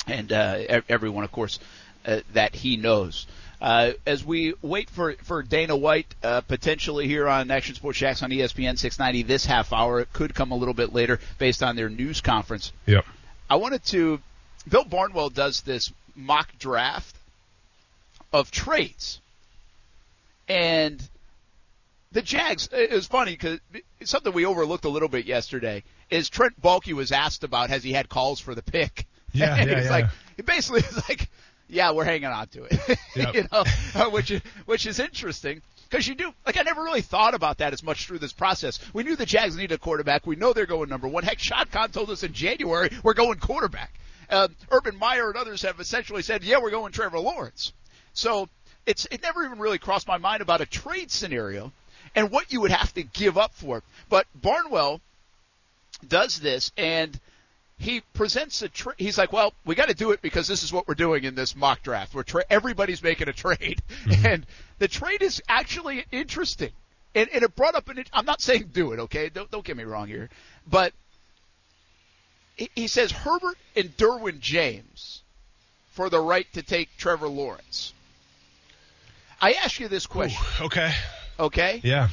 and everyone, of course, that he knows. As we wait for Dana White potentially here on Action Sports Shacks on ESPN 690 this half hour, it could come a little bit later based on their news conference. Yep. I wanted to – Bill Barnwell does this mock draft of trades. And the Jags – it was funny because something we overlooked a little bit yesterday is Trent Baalke was asked about has he had calls for the pick. Yeah, and he's like – he basically is like – yeah, we're hanging on to it, yep. Which is interesting because you do. Like I never really thought about that as much through this process. We knew the Jags needed a quarterback. We know they're going number one. Heck, Shad Khan told us in January we're going quarterback. Urban Meyer and others have essentially said, yeah, we're going Trevor Lawrence. So it never even really crossed my mind about a trade scenario and what you would have to give up for it. But Barnwell does this and. He presents a trade. He's like, well, we got to do it because this is what we're doing in this mock draft. Everybody's making a trade. Mm-hmm. And the trade is actually interesting. And it brought up an – I'm not saying do it, okay? Don't get me wrong here. But he says Herbert and Derwin James for the right to take Trevor Lawrence. I ask you this question. Ooh, okay. Okay? Yeah.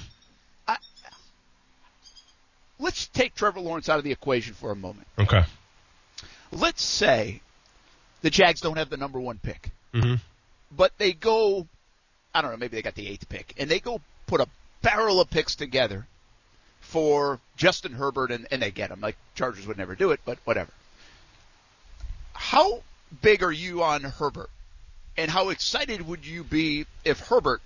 Let's take Trevor Lawrence out of the equation for a moment. Okay. Let's say the Jags don't have the number one pick. Mm-hmm. But they go, I don't know, maybe they got the eighth pick. And they go put a barrel of picks together for Justin Herbert, and they get him. Like, Chargers would never do it, but whatever. How big are you on Herbert? And how excited would you be if Herbert,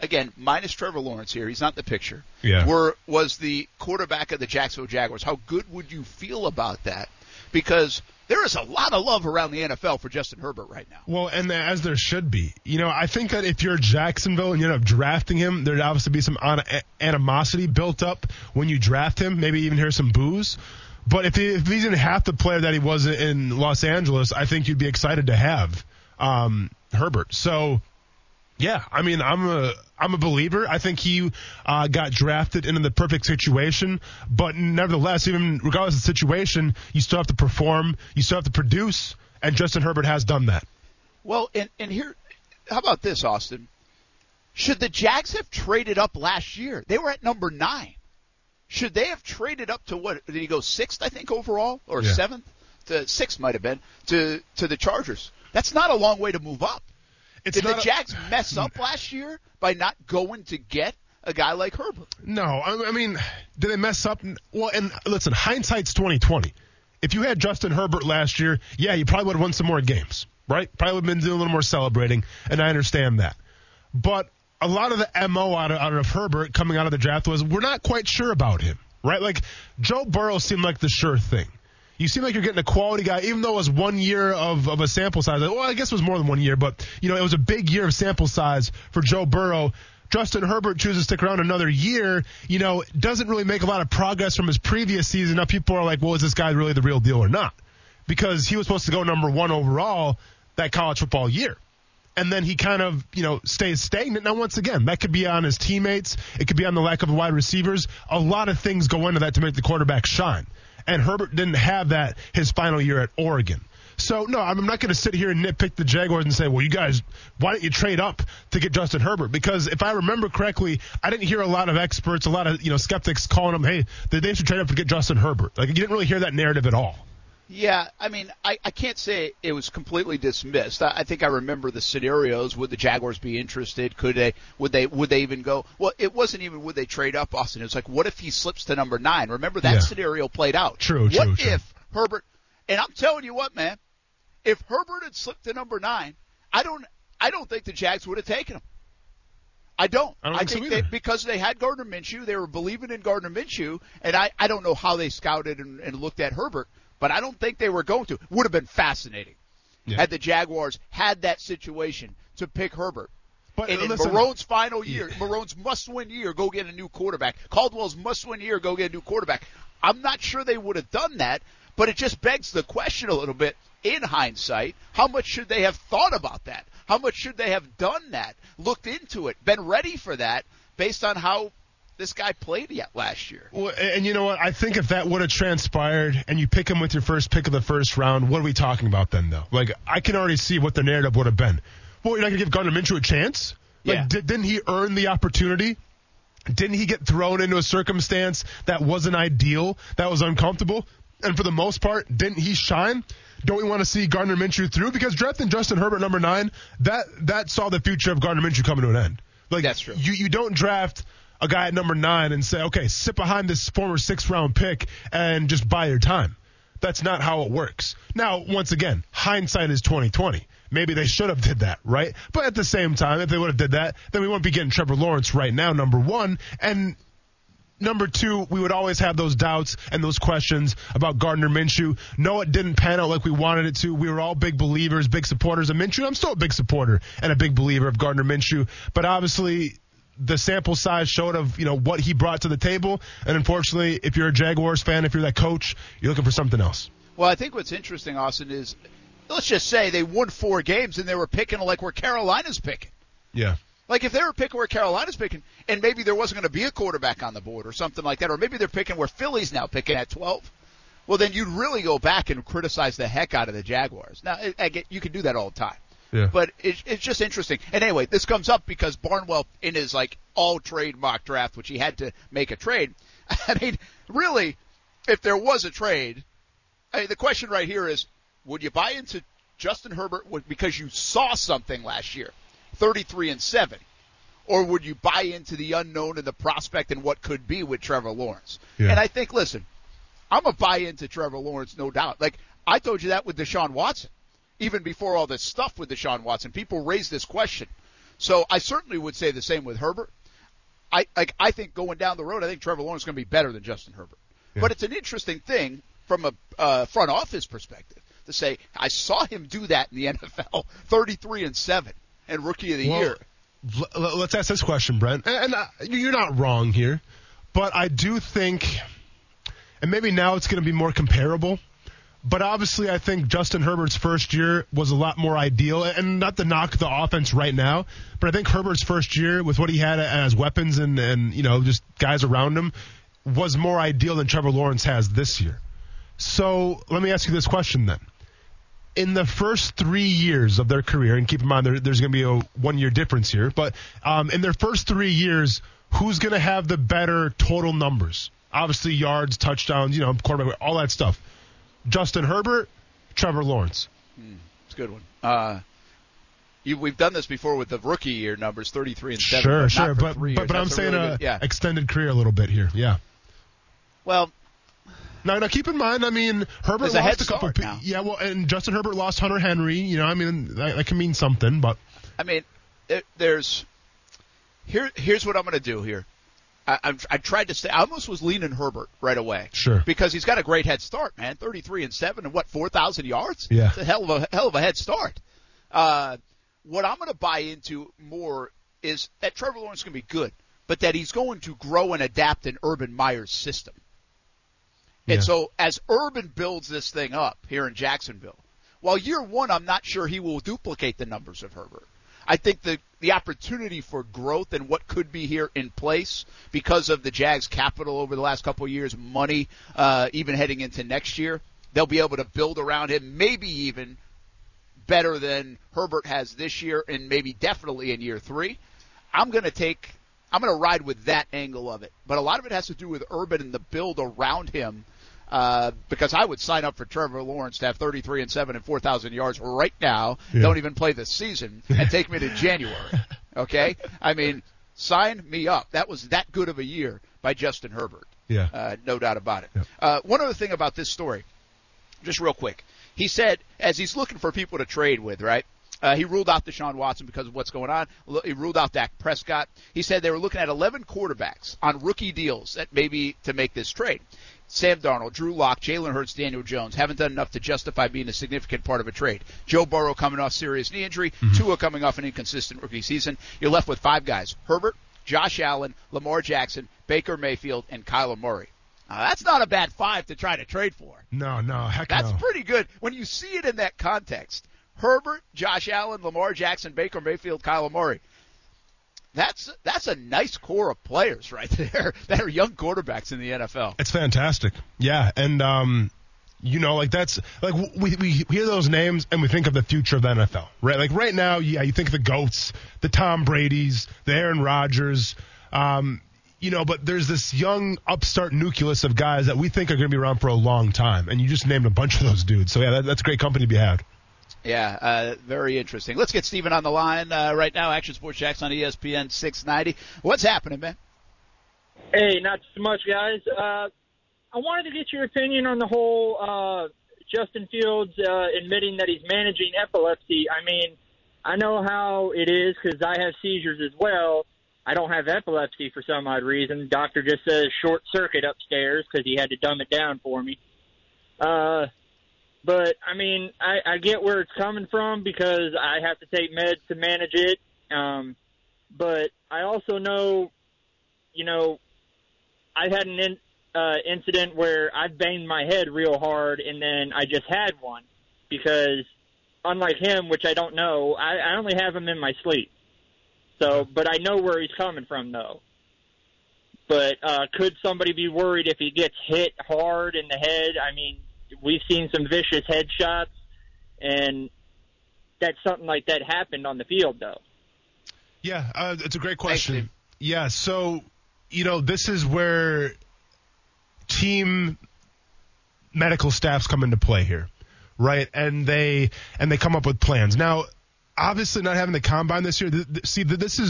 again, minus Trevor Lawrence here, he's not in the picture, yeah. was the quarterback of the Jacksonville Jaguars? How good would you feel about that? Because there is a lot of love around the NFL for Justin Herbert right now. Well, and as there should be. You know, I think that if you're Jacksonville and you end up drafting him, there'd obviously be some animosity built up when you draft him, maybe even hear some boos. But if he's in half the player that he was in Los Angeles, I think you'd be excited to have Herbert. So... yeah, I mean, I'm a believer. I think he got drafted into the perfect situation. But nevertheless, even regardless of the situation, you still have to perform. You still have to produce. And Justin Herbert has done that. Well, and here, how about this, Austen? Should the Jags have traded up last year? They were at number 9. Should they have traded up to what? Did he go 6th, I think, overall? Or 7th? To 6th might have been, to the Chargers. That's not a long way to move up. Did the Jags mess up last year by not going to get a guy like Herbert? No, I mean, did they mess up? Well, and listen, hindsight's 20/20. If you had Justin Herbert last year, yeah, you probably would have won some more games, right? Probably would have been doing a little more celebrating, and I understand that. But a lot of the MO out of Herbert coming out of the draft was we're not quite sure about him, right? Like Joe Burrow seemed like the sure thing. you seem like you're getting a quality guy, even though it was 1 year of a sample size. Well, I guess it was more than 1 year, but, you know, it was a big year of sample size for Joe Burrow. Justin Herbert chooses to stick around another year, you know, doesn't really make a lot of progress from his previous season. Now people are like, well, is this guy really the real deal or not? Because he was supposed to go number one overall that college football year. And then he kind of, you know, stays stagnant. Now, once again, that could be on his teammates. It could be on the lack of wide receivers. A lot of things go into that to make the quarterback shine. And Herbert didn't have that his final year at Oregon. So, no, I'm not going to sit here and nitpick the Jaguars and say, well, you guys, why don't you trade up to get Justin Herbert? Because if I remember correctly, I didn't hear a lot of experts, a lot of, you know, skeptics calling them, hey, they should trade up to get Justin Herbert. Like, you didn't really hear that narrative at all. Yeah, I mean, I can't say it was completely dismissed. I think I remember the scenarios. Would the Jaguars be interested? Could they? Would they even go? Well, it wasn't even would they trade up, Austen. It was like, what if he slips to number 9? Remember that scenario played out. True. If Herbert – and I'm telling you what, man. If Herbert had slipped to number 9, I don't think the Jags would have taken him. I think because they had Gardner Minshew, they were believing in Gardner Minshew, and I don't know how they scouted and looked at Herbert. But I don't think they were going to. Would have been fascinating had the Jaguars had that situation to pick Herbert. But and in Marone's final year, Marone's must-win year, go get a new quarterback. Caldwell's must-win year, go get a new quarterback. I'm not sure they would have done that, but it just begs the question a little bit in hindsight. How much should they have thought about that? How much should they have done that, looked into it, been ready for that based on how – this guy played yet last year. Well, and you know what? I think if that would have transpired and you pick him with your first pick of the first round, what are we talking about then, though? Like, I can already see what the narrative would have been. Well, you're not going to give Gardner Minshew a chance? Like, didn't he earn the opportunity? Didn't he get thrown into a circumstance that wasn't ideal, that was uncomfortable? And for the most part, didn't he shine? Don't we want to see Gardner Minshew through? Because drafting Justin Herbert number 9, that saw the future of Gardner Minshew coming to an end. Like, that's true. You don't draft a guy at number 9 and say, okay, sit behind this former 6th-round pick and just buy your time. That's not how it works. Now, once again, hindsight is 20/20. Maybe they should have did that, right? But at the same time, if they would have did that, then we wouldn't be getting Trevor Lawrence right now, number 1. And number 2, we would always have those doubts and those questions about Gardner Minshew. No, it didn't pan out like we wanted it to. We were all big believers, big supporters of Minshew. I'm still a big supporter and a big believer of Gardner Minshew. But obviously, the sample size showed of, you know, what he brought to the table. And unfortunately, if you're a Jaguars fan, if you're that coach, you're looking for something else. Well, I think what's interesting, Austen, is let's just say they won 4 games and they were picking like where Carolina's picking. Yeah. Like if they were picking where Carolina's picking and maybe there wasn't going to be a quarterback on the board or something like that, or maybe they're picking where Philly's now picking at 12. Well, then you'd really go back and criticize the heck out of the Jaguars. Now, I get, you can do that all the time. Yeah. But it's just interesting. And anyway, this comes up because Barnwell, in his, like, all-trade mock draft, which he had to make a trade, I mean, really, if there was a trade, I mean, the question right here is, would you buy into Justin Herbert because you saw something last year, 33-7, or would you buy into the unknown and the prospect and what could be with Trevor Lawrence? Yeah. And I think, listen, I'm going to buy into Trevor Lawrence, no doubt. Like, I told you that with Deshaun Watson. Even before all this stuff with Deshaun Watson, people raised this question. So I certainly would say the same with Herbert. I think going down the road, I think Trevor Lawrence is going to be better than Justin Herbert. Yeah. But it's an interesting thing from a front office perspective to say, I saw him do that in the NFL, 33-7 and Rookie of the Year. Let's ask this question, Brent. And you're not wrong here, but I do think, and maybe now it's going to be more comparable, but obviously, I think Justin Herbert's first year was a lot more ideal, and not to knock the offense right now, but I think Herbert's first year with what he had as weapons and you know just guys around him was more ideal than Trevor Lawrence has this year. So let me ask you this question then: in the first 3 years of their career, and keep in mind there's going to be a 1 year difference here, but in their first 3 years, who's going to have the better total numbers? Obviously, yards, touchdowns, you know, quarterback, all that stuff. Justin Herbert, Trevor Lawrence. It's a good one. We've done this before with the rookie year numbers, 33-7. Sure. But I'm saying really extended career a little bit here. Yeah. Well, now keep in mind. I mean, Herbert lost a couple. Yeah. Well, and Justin Herbert lost Hunter Henry. You know, I mean, that can mean something. But I mean, here's what I'm going to do here. I tried to stay. I almost was leaning Herbert right away. Sure. Because he's got a great head start, man. 33-7 and 4,000 yards? Yeah. It's a hell of a head start. What I'm going to buy into more is that Trevor Lawrence is going to be good, but that he's going to grow and adapt in Urban Meyer's system. Yeah. And so as Urban builds this thing up here in Jacksonville, while year one I'm not sure he will duplicate the numbers of Herbert, I think the opportunity for growth and what could be here in place because of the Jags' capital over the last couple of years, money, even heading into next year, they'll be able to build around him, maybe even better than Herbert has this year and maybe definitely in year three. I'm going to ride with that angle of it. But a lot of it has to do with Urban and the build around him, because I would sign up for Trevor Lawrence to have 33-7 and 4,000 yards right now. Yeah. Don't even play this season and take me to January. Okay? I mean, sign me up. That was that good of a year by Justin Herbert. Yeah. No doubt about it. Yeah. One other thing about this story, just real quick. He said, as he's looking for people to trade with, right? He ruled out Deshaun Watson because of what's going on. He ruled out Dak Prescott. He said they were looking at 11 quarterbacks on rookie deals that maybe to make this trade. Sam Darnold, Drew Lock, Jalen Hurts, Daniel Jones haven't done enough to justify being a significant part of a trade. Joe Burrow coming off serious knee injury. Mm-hmm. Tua coming off an inconsistent rookie season. You're left with five guys: Herbert, Josh Allen, Lamar Jackson, Baker Mayfield, and Kyler Murray. That's not a bad five to try to trade for. No, heck no. That's pretty good. When you see it in that context, Herbert, Josh Allen, Lamar Jackson, Baker Mayfield, Kyler Murray. That's a nice core of players right there that are young quarterbacks in the NFL. It's fantastic. Yeah, and that's like we hear those names and we think of the future of the NFL, right? Like right now, yeah, you think of the GOATs, the Tom Bradys, the Aaron Rodgers, but there's this young upstart nucleus of guys that we think are going to be around for a long time, and you just named a bunch of those dudes. So yeah, that's great company to be had. Yeah, very interesting. Let's get Steven on the line right now. Action Sports Jacks on ESPN 690. What's happening, man? Hey, not so much, guys. I wanted to get your opinion on the whole Justin Fields admitting that he's managing epilepsy. I mean, I know how it is because I have seizures as well. I don't have epilepsy for some odd reason. The doctor just says short circuit upstairs because he had to dumb it down for me. But, I mean, I get where it's coming from because I have to take meds to manage it. But I also know, I've had an incident where I've banged my head real hard, and then I just had one because, unlike him, which I don't know, I only have him in my sleep. So, but I know where he's coming from, though. But could somebody be worried if he gets hit hard in the head? I mean, we've seen some vicious headshots, and that something like that happened on the field, though. Yeah, it's a great question. Actually. Yeah, so, this is where team medical staffs come into play here, right? And they come up with plans. Now, obviously not having the combine this year, this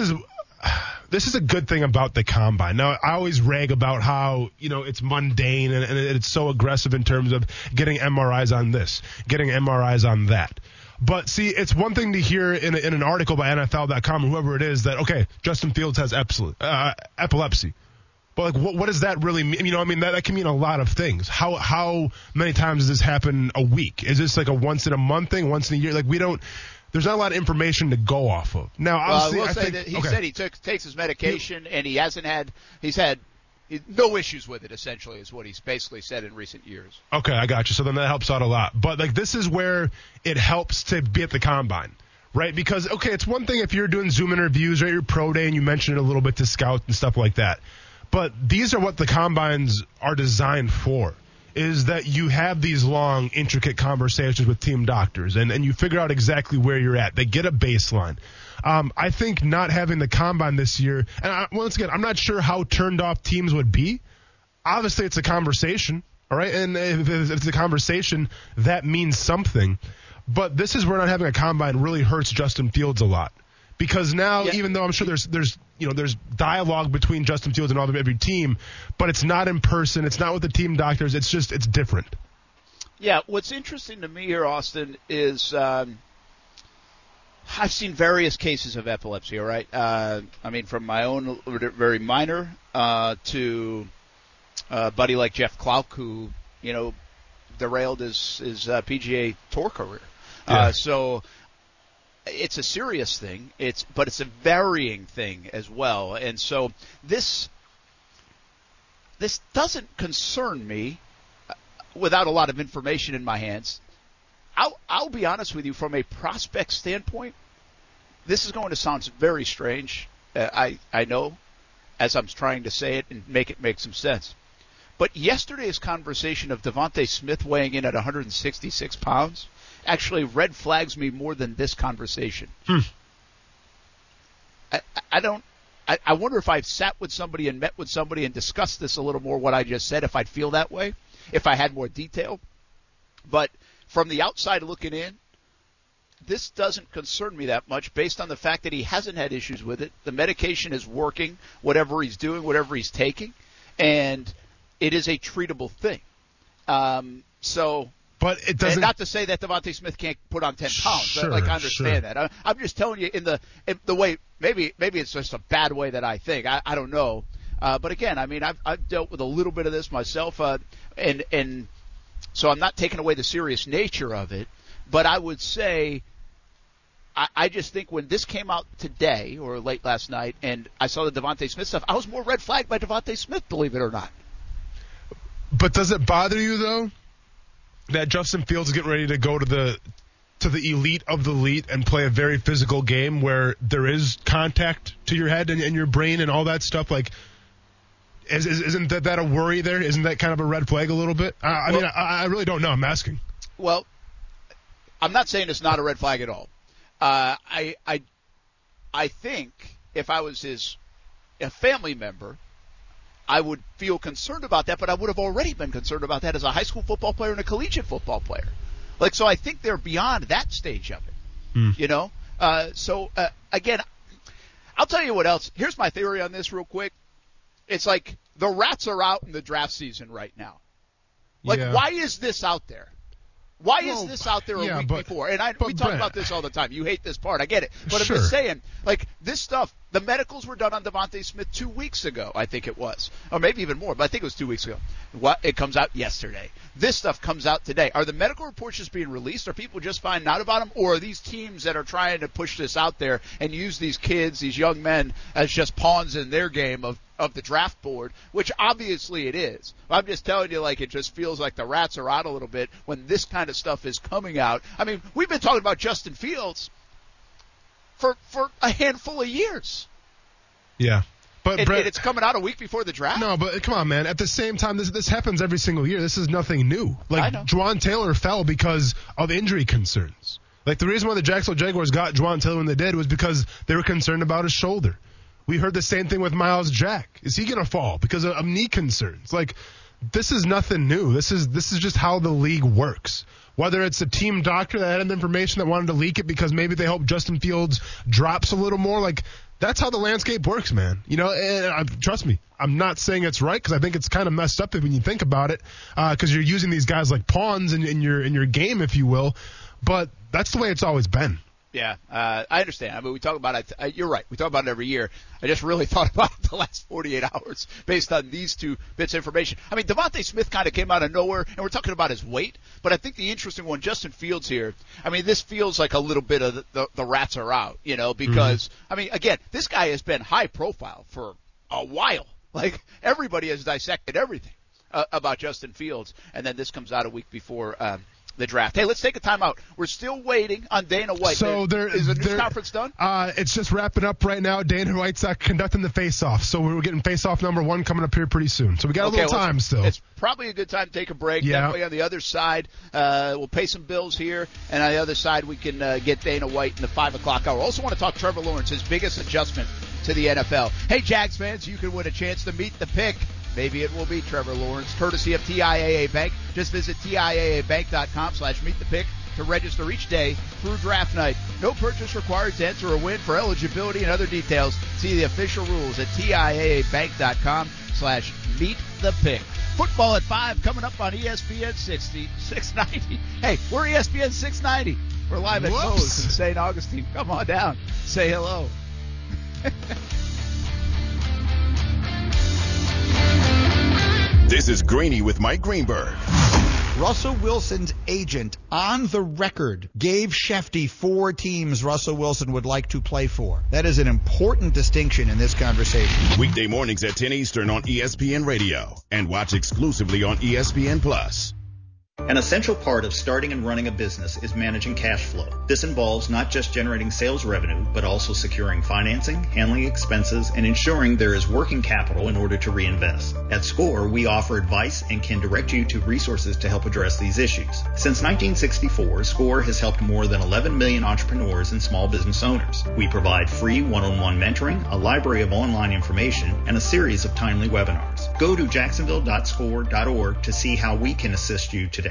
is a good thing about the combine. Now, I always rag about how, it's mundane and it's so aggressive in terms of getting MRIs on this, getting MRIs on that. But, see, it's one thing to hear in an article by NFL.com, whoever it is, that, okay, Justin Fields has epilepsy. But, like, what does that really mean? I mean, that can mean a lot of things. How many times does this happen a week? Is this like a once-in-a-month thing, once in a year? Like, we don't... There's not a lot of information to go off of. Now, obviously, said he takes his medication and he hasn't had no issues with it. Essentially, is what he's basically said in recent years. Okay, I got you. So then that helps out a lot. But like this is where it helps to be at the combine, right? Because okay, it's one thing if you're doing Zoom interviews or your pro day and you mention it a little bit to scouts and stuff like that. But these are what the combines are designed for. Is that you have these long, intricate conversations with team doctors, and you figure out exactly where you're at. They get a baseline. I think not having the combine this year, and once again, I'm not sure how turned off teams would be. Obviously, it's a conversation, all right? And if it's a conversation, that means something. But this is where not having a combine really hurts Justin Fields a lot. Because now, even though I'm sure there's dialogue between Justin Fields and every team, but it's not in person. It's not with the team doctors. It's just it's different. Yeah, what's interesting to me here, Austen, is I've seen various cases of epilepsy, all right? I mean, from my own very minor to a buddy like Jeff Clouk, who, you know, derailed his PGA Tour career. Yeah. So it's a serious thing, but it's a varying thing as well. And so this doesn't concern me without a lot of information in my hands. I'll be honest with you, from a prospect standpoint, this is going to sound very strange. I know, as I'm trying to say it and make it make some sense. But yesterday's conversation of Devontae Smith weighing in at 166 pounds actually red flags me more than this conversation. I wonder if I've sat with somebody and met with somebody and discussed this a little more, what I just said, if I'd feel that way, if I had more detail. But from the outside looking in, this doesn't concern me that much based on the fact that he hasn't had issues with it. The medication is working, whatever he's doing, whatever he's taking, and it is a treatable thing. But it doesn't. Not to say that Devontae Smith can't put on 10 pounds. Sure, I understand that. I'm just telling you in the way. Maybe it's just a bad way that I think. I don't know. But again, I mean, I've dealt with a little bit of this myself, and so I'm not taking away the serious nature of it. But I would say, I just think when this came out today or late last night, and I saw the Devontae Smith stuff, I was more red flagged by Devontae Smith, believe it or not. But does it bother you though that Justin Fields is getting ready to go to the elite of the elite and play a very physical game where there is contact to your head and your brain and all that stuff? Like, isn't that a worry there? Isn't that kind of a red flag a little bit? I really don't know. I'm asking. Well, I'm not saying it's not a red flag at all. I think if I was a family member, I would feel concerned about that, but I would have already been concerned about that as a high school football player and a collegiate football player. Like, so I think they're beyond that stage of it, you know? So, again, I'll tell you what else. Here's my theory on this real quick. It's like the rats are out in the draft season right now. Like, why is this out there? Why is this out there a week before? And we talk about this all the time. You hate this part. I get it. But I'm just saying, like, this stuff, the medicals were done on Devontae Smith 2 weeks ago, I think it was. Or maybe even more, but I think it was 2 weeks ago. It comes out yesterday. This stuff comes out today. Are the medical reports just being released? Are people just finding out about them? Or are these teams that are trying to push this out there and use these kids, these young men, as just pawns in their game of the draft board, which obviously it is. I'm just telling you, like, it just feels like the rats are out a little bit when this kind of stuff is coming out. I mean, we've been talking about Justin Fields for a handful of years. Yeah. But Brett, it's coming out a week before the draft. No, but come on, man. At the same time, this happens every single year. This is nothing new. Like, Juwan Taylor fell because of injury concerns. Like, the reason why the Jacksonville Jaguars got Juwan Taylor when they did was because they were concerned about his shoulder. We heard the same thing with Miles Jack. Is he going to fall because of knee concerns? Like, this is nothing new. This is just how the league works. Whether it's a team doctor that had information that wanted to leak it because maybe they hope Justin Fields drops a little more, like, that's how the landscape works, man. You know, and trust me, I'm not saying it's right because I think it's kind of messed up when you think about it because you're using these guys like pawns in your game, if you will. But that's the way it's always been. Yeah, I understand. I mean, we talk about it. You're right. We talk about it every year. I just really thought about it the last 48 hours based on these two bits of information. I mean, Devontae Smith kind of came out of nowhere, and we're talking about his weight. But I think the interesting one, Justin Fields here, I mean, this feels like a little bit of the rats are out, you know, because, I mean, again, this guy has been high profile for a while. Like, everybody has dissected everything about Justin Fields, and then this comes out a week before the draft. Hey, let's take a timeout. We're still waiting on Dana White. So is the news conference done? It's just wrapping up right now. Dana White's conducting the face-off. So we're getting face-off number one coming up here pretty soon. So we got a little time still. It's probably a good time to take a break. Yeah. That way on the other side, we'll pay some bills here. And on the other side, we can get Dana White in the 5 o'clock hour. Also want to talk Trevor Lawrence, his biggest adjustment to the NFL. Hey, Jags fans, you can win a chance to meet the pick. Maybe it will be Trevor Lawrence, courtesy of TIAA Bank. Just visit TIAABank.com/meetthepick to register each day through draft night. No purchase required to enter or win. For eligibility and other details, see the official rules at TIAABank.com/meetthepick. Football at 5 coming up on ESPN 690. Hey, we're ESPN 690. We're live at Moe's in St. Augustine. Come on down. Say hello. This is Greeny with Mike Greenberg. Russell Wilson's agent on the record gave Shefty 4 teams Russell Wilson would like to play for. That is an important distinction in this conversation. Weekday mornings at 10 Eastern on ESPN Radio and watch exclusively on ESPN Plus. An essential part of starting and running a business is managing cash flow. This involves not just generating sales revenue, but also securing financing, handling expenses, and ensuring there is working capital in order to reinvest. At SCORE, we offer advice and can direct you to resources to help address these issues. Since 1964, SCORE has helped more than 11 million entrepreneurs and small business owners. We provide free one-on-one mentoring, a library of online information, and a series of timely webinars. Go to jacksonville.score.org to see how we can assist you today.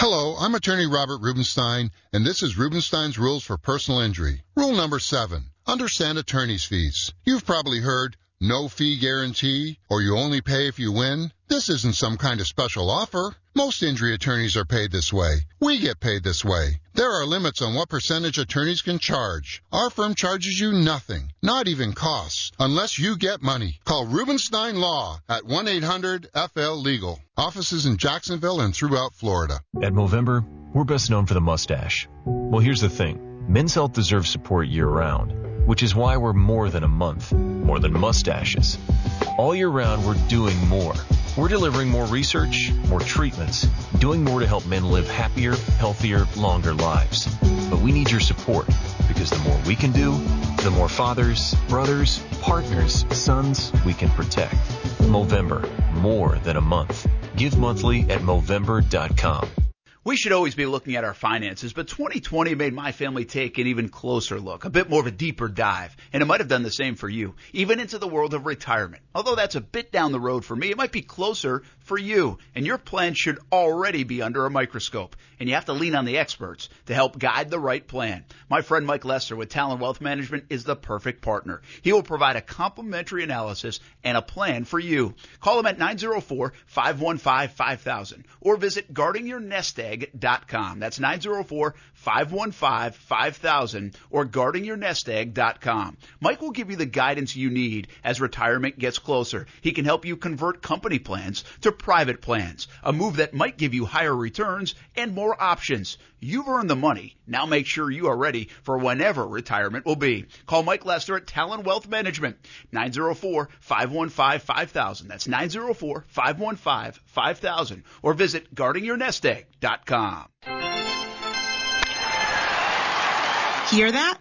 Hello, I'm attorney Robert Rubenstein, and this is Rubenstein's Rules for Personal Injury. Rule number 7, understand attorney's fees. You've probably heard no fee guarantee or you only pay if you win. This isn't some kind of special offer. Most injury attorneys are paid this way. We get paid this way. There are limits on what percentage attorneys can charge. Our firm charges you nothing, not even costs, unless you get money. Call Rubenstein Law at 1-800-FL-LEGAL. Offices in Jacksonville and throughout Florida. At Movember, we're best known for the mustache. Well, here's the thing. Men's health deserves support year-round, which is why we're more than a month, more than mustaches. All year-round, we're doing more. We're delivering more research, more treatments, doing more to help men live happier, healthier, longer lives. But we need your support, because the more we can do, the more fathers, brothers, partners, sons we can protect. Movember, more than a month. Give monthly at Movember.com. We should always be looking at our finances, but 2020 made my family take an even closer look, a bit more of a deeper dive, and it might have done the same for you, even into the world of retirement. Although that's a bit down the road for me, it might be closer for you, and your plan should already be under a microscope, and you have to lean on the experts to help guide the right plan. My friend Mike Lester with Talon Wealth Management is the perfect partner. He will provide a complimentary analysis and a plan for you. Call him at 904-515-5000 or visit guardingyournestegg.com. That's 904-515-5000 or guardingyournestegg.com. Mike will give you the guidance you need as retirement gets closer. He can help you convert company plans to private plans, a move that might give you higher returns and more options. You've earned the money. Now make sure you are ready for whenever retirement will be. Call Mike Lester at Talon Wealth Management, 904-515-5000. That's 904-515-5000 or visit guardingyournestegg.com. Hear that?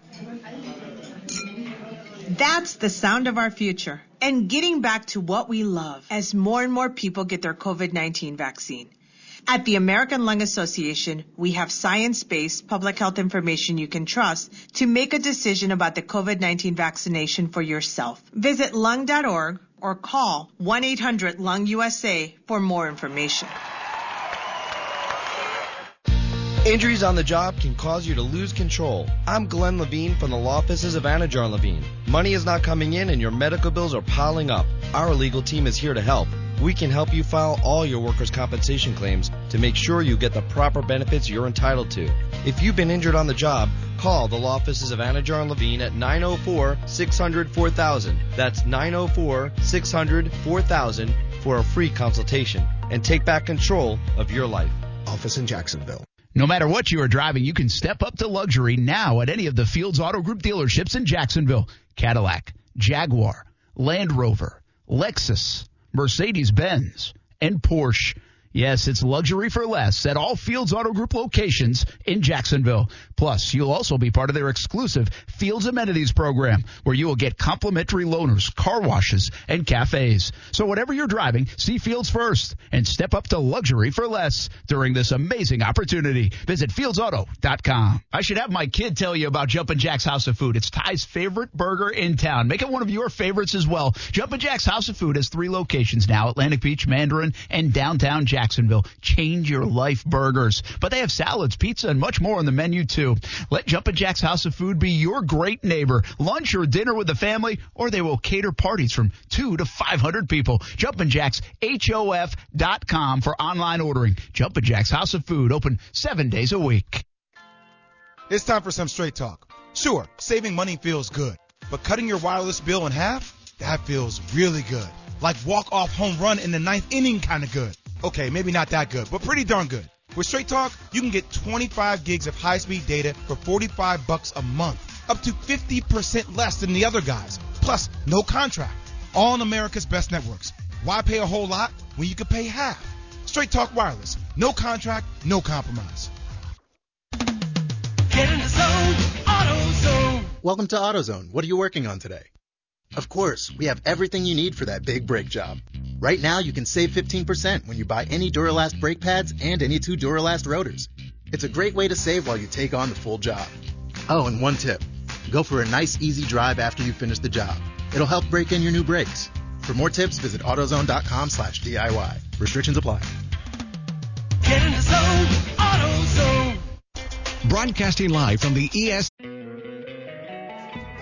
That's the sound of our future and getting back to what we love as more and more people get their COVID-19 vaccine. At the American Lung Association, we have science-based public health information you can trust to make a decision about the COVID-19 vaccination for yourself. Visit lung.org or call 1-800-LUNG-USA for more information. Injuries on the job can cause you to lose control. I'm Glenn Levine from the law offices of Anajar Levine. Money is not coming in and your medical bills are piling up. Our legal team is here to help. We can help you file all your workers' compensation claims to make sure you get the proper benefits you're entitled to. If you've been injured on the job, call the law offices of Anajar Levine at 904-600-4000. That's 904-600-4000 for a free consultation and take back control of your life. Office in Jacksonville. No matter what you are driving, you can step up to luxury now at any of the Fields Auto Group dealerships in Jacksonville. Cadillac, Jaguar, Land Rover, Lexus, Mercedes-Benz, and Porsche. Yes, it's luxury for less at all Fields Auto Group locations in Jacksonville. Plus, you'll also be part of their exclusive Fields Amenities program, where you will get complimentary loaners, car washes, and cafes. So whatever you're driving, see Fields first and step up to luxury for less during this amazing opportunity. Visit fieldsauto.com. I should have my kid tell you about Jumpin' Jack's House of Food. It's Ty's favorite burger in town. Make it one of your favorites as well. Jumpin' Jack's House of Food has 3 locations now, Atlantic Beach, Mandarin, and downtown Jacksonville. Change your life burgers. But they have salads, pizza, and much more on the menu, too. Let Jumpin' Jack's House of Food be your great neighbor. Lunch or dinner with the family, or they will cater parties from 2 to 500 people. Jumpin' Jack's, HOF.com for online ordering. Jumpin' Jack's House of Food, open 7 days a week. It's time for some straight talk. Sure, saving money feels good, but cutting your wireless bill in half? That feels really good. Like walk-off home run in the 9th inning kind of good. Okay, maybe not that good, but pretty darn good. With Straight Talk, you can get 25 gigs of high-speed data for $45 a month, up to 50% less than the other guys, plus no contract. All on America's best networks. Why pay a whole lot when you could pay half? Straight Talk Wireless. No contract, no compromise. Get in the zone, AutoZone. Welcome to AutoZone. What are you working on today? Of course, we have everything you need for that big brake job. Right now, you can save 15% when you buy any Duralast brake pads and any 2 Duralast rotors. It's a great way to save while you take on the full job. Oh, and one tip. Go for a nice, easy drive after you finish the job. It'll help break in your new brakes. For more tips, visit AutoZone.com/DIY. Restrictions apply. Get in the zone, AutoZone. Broadcasting live from the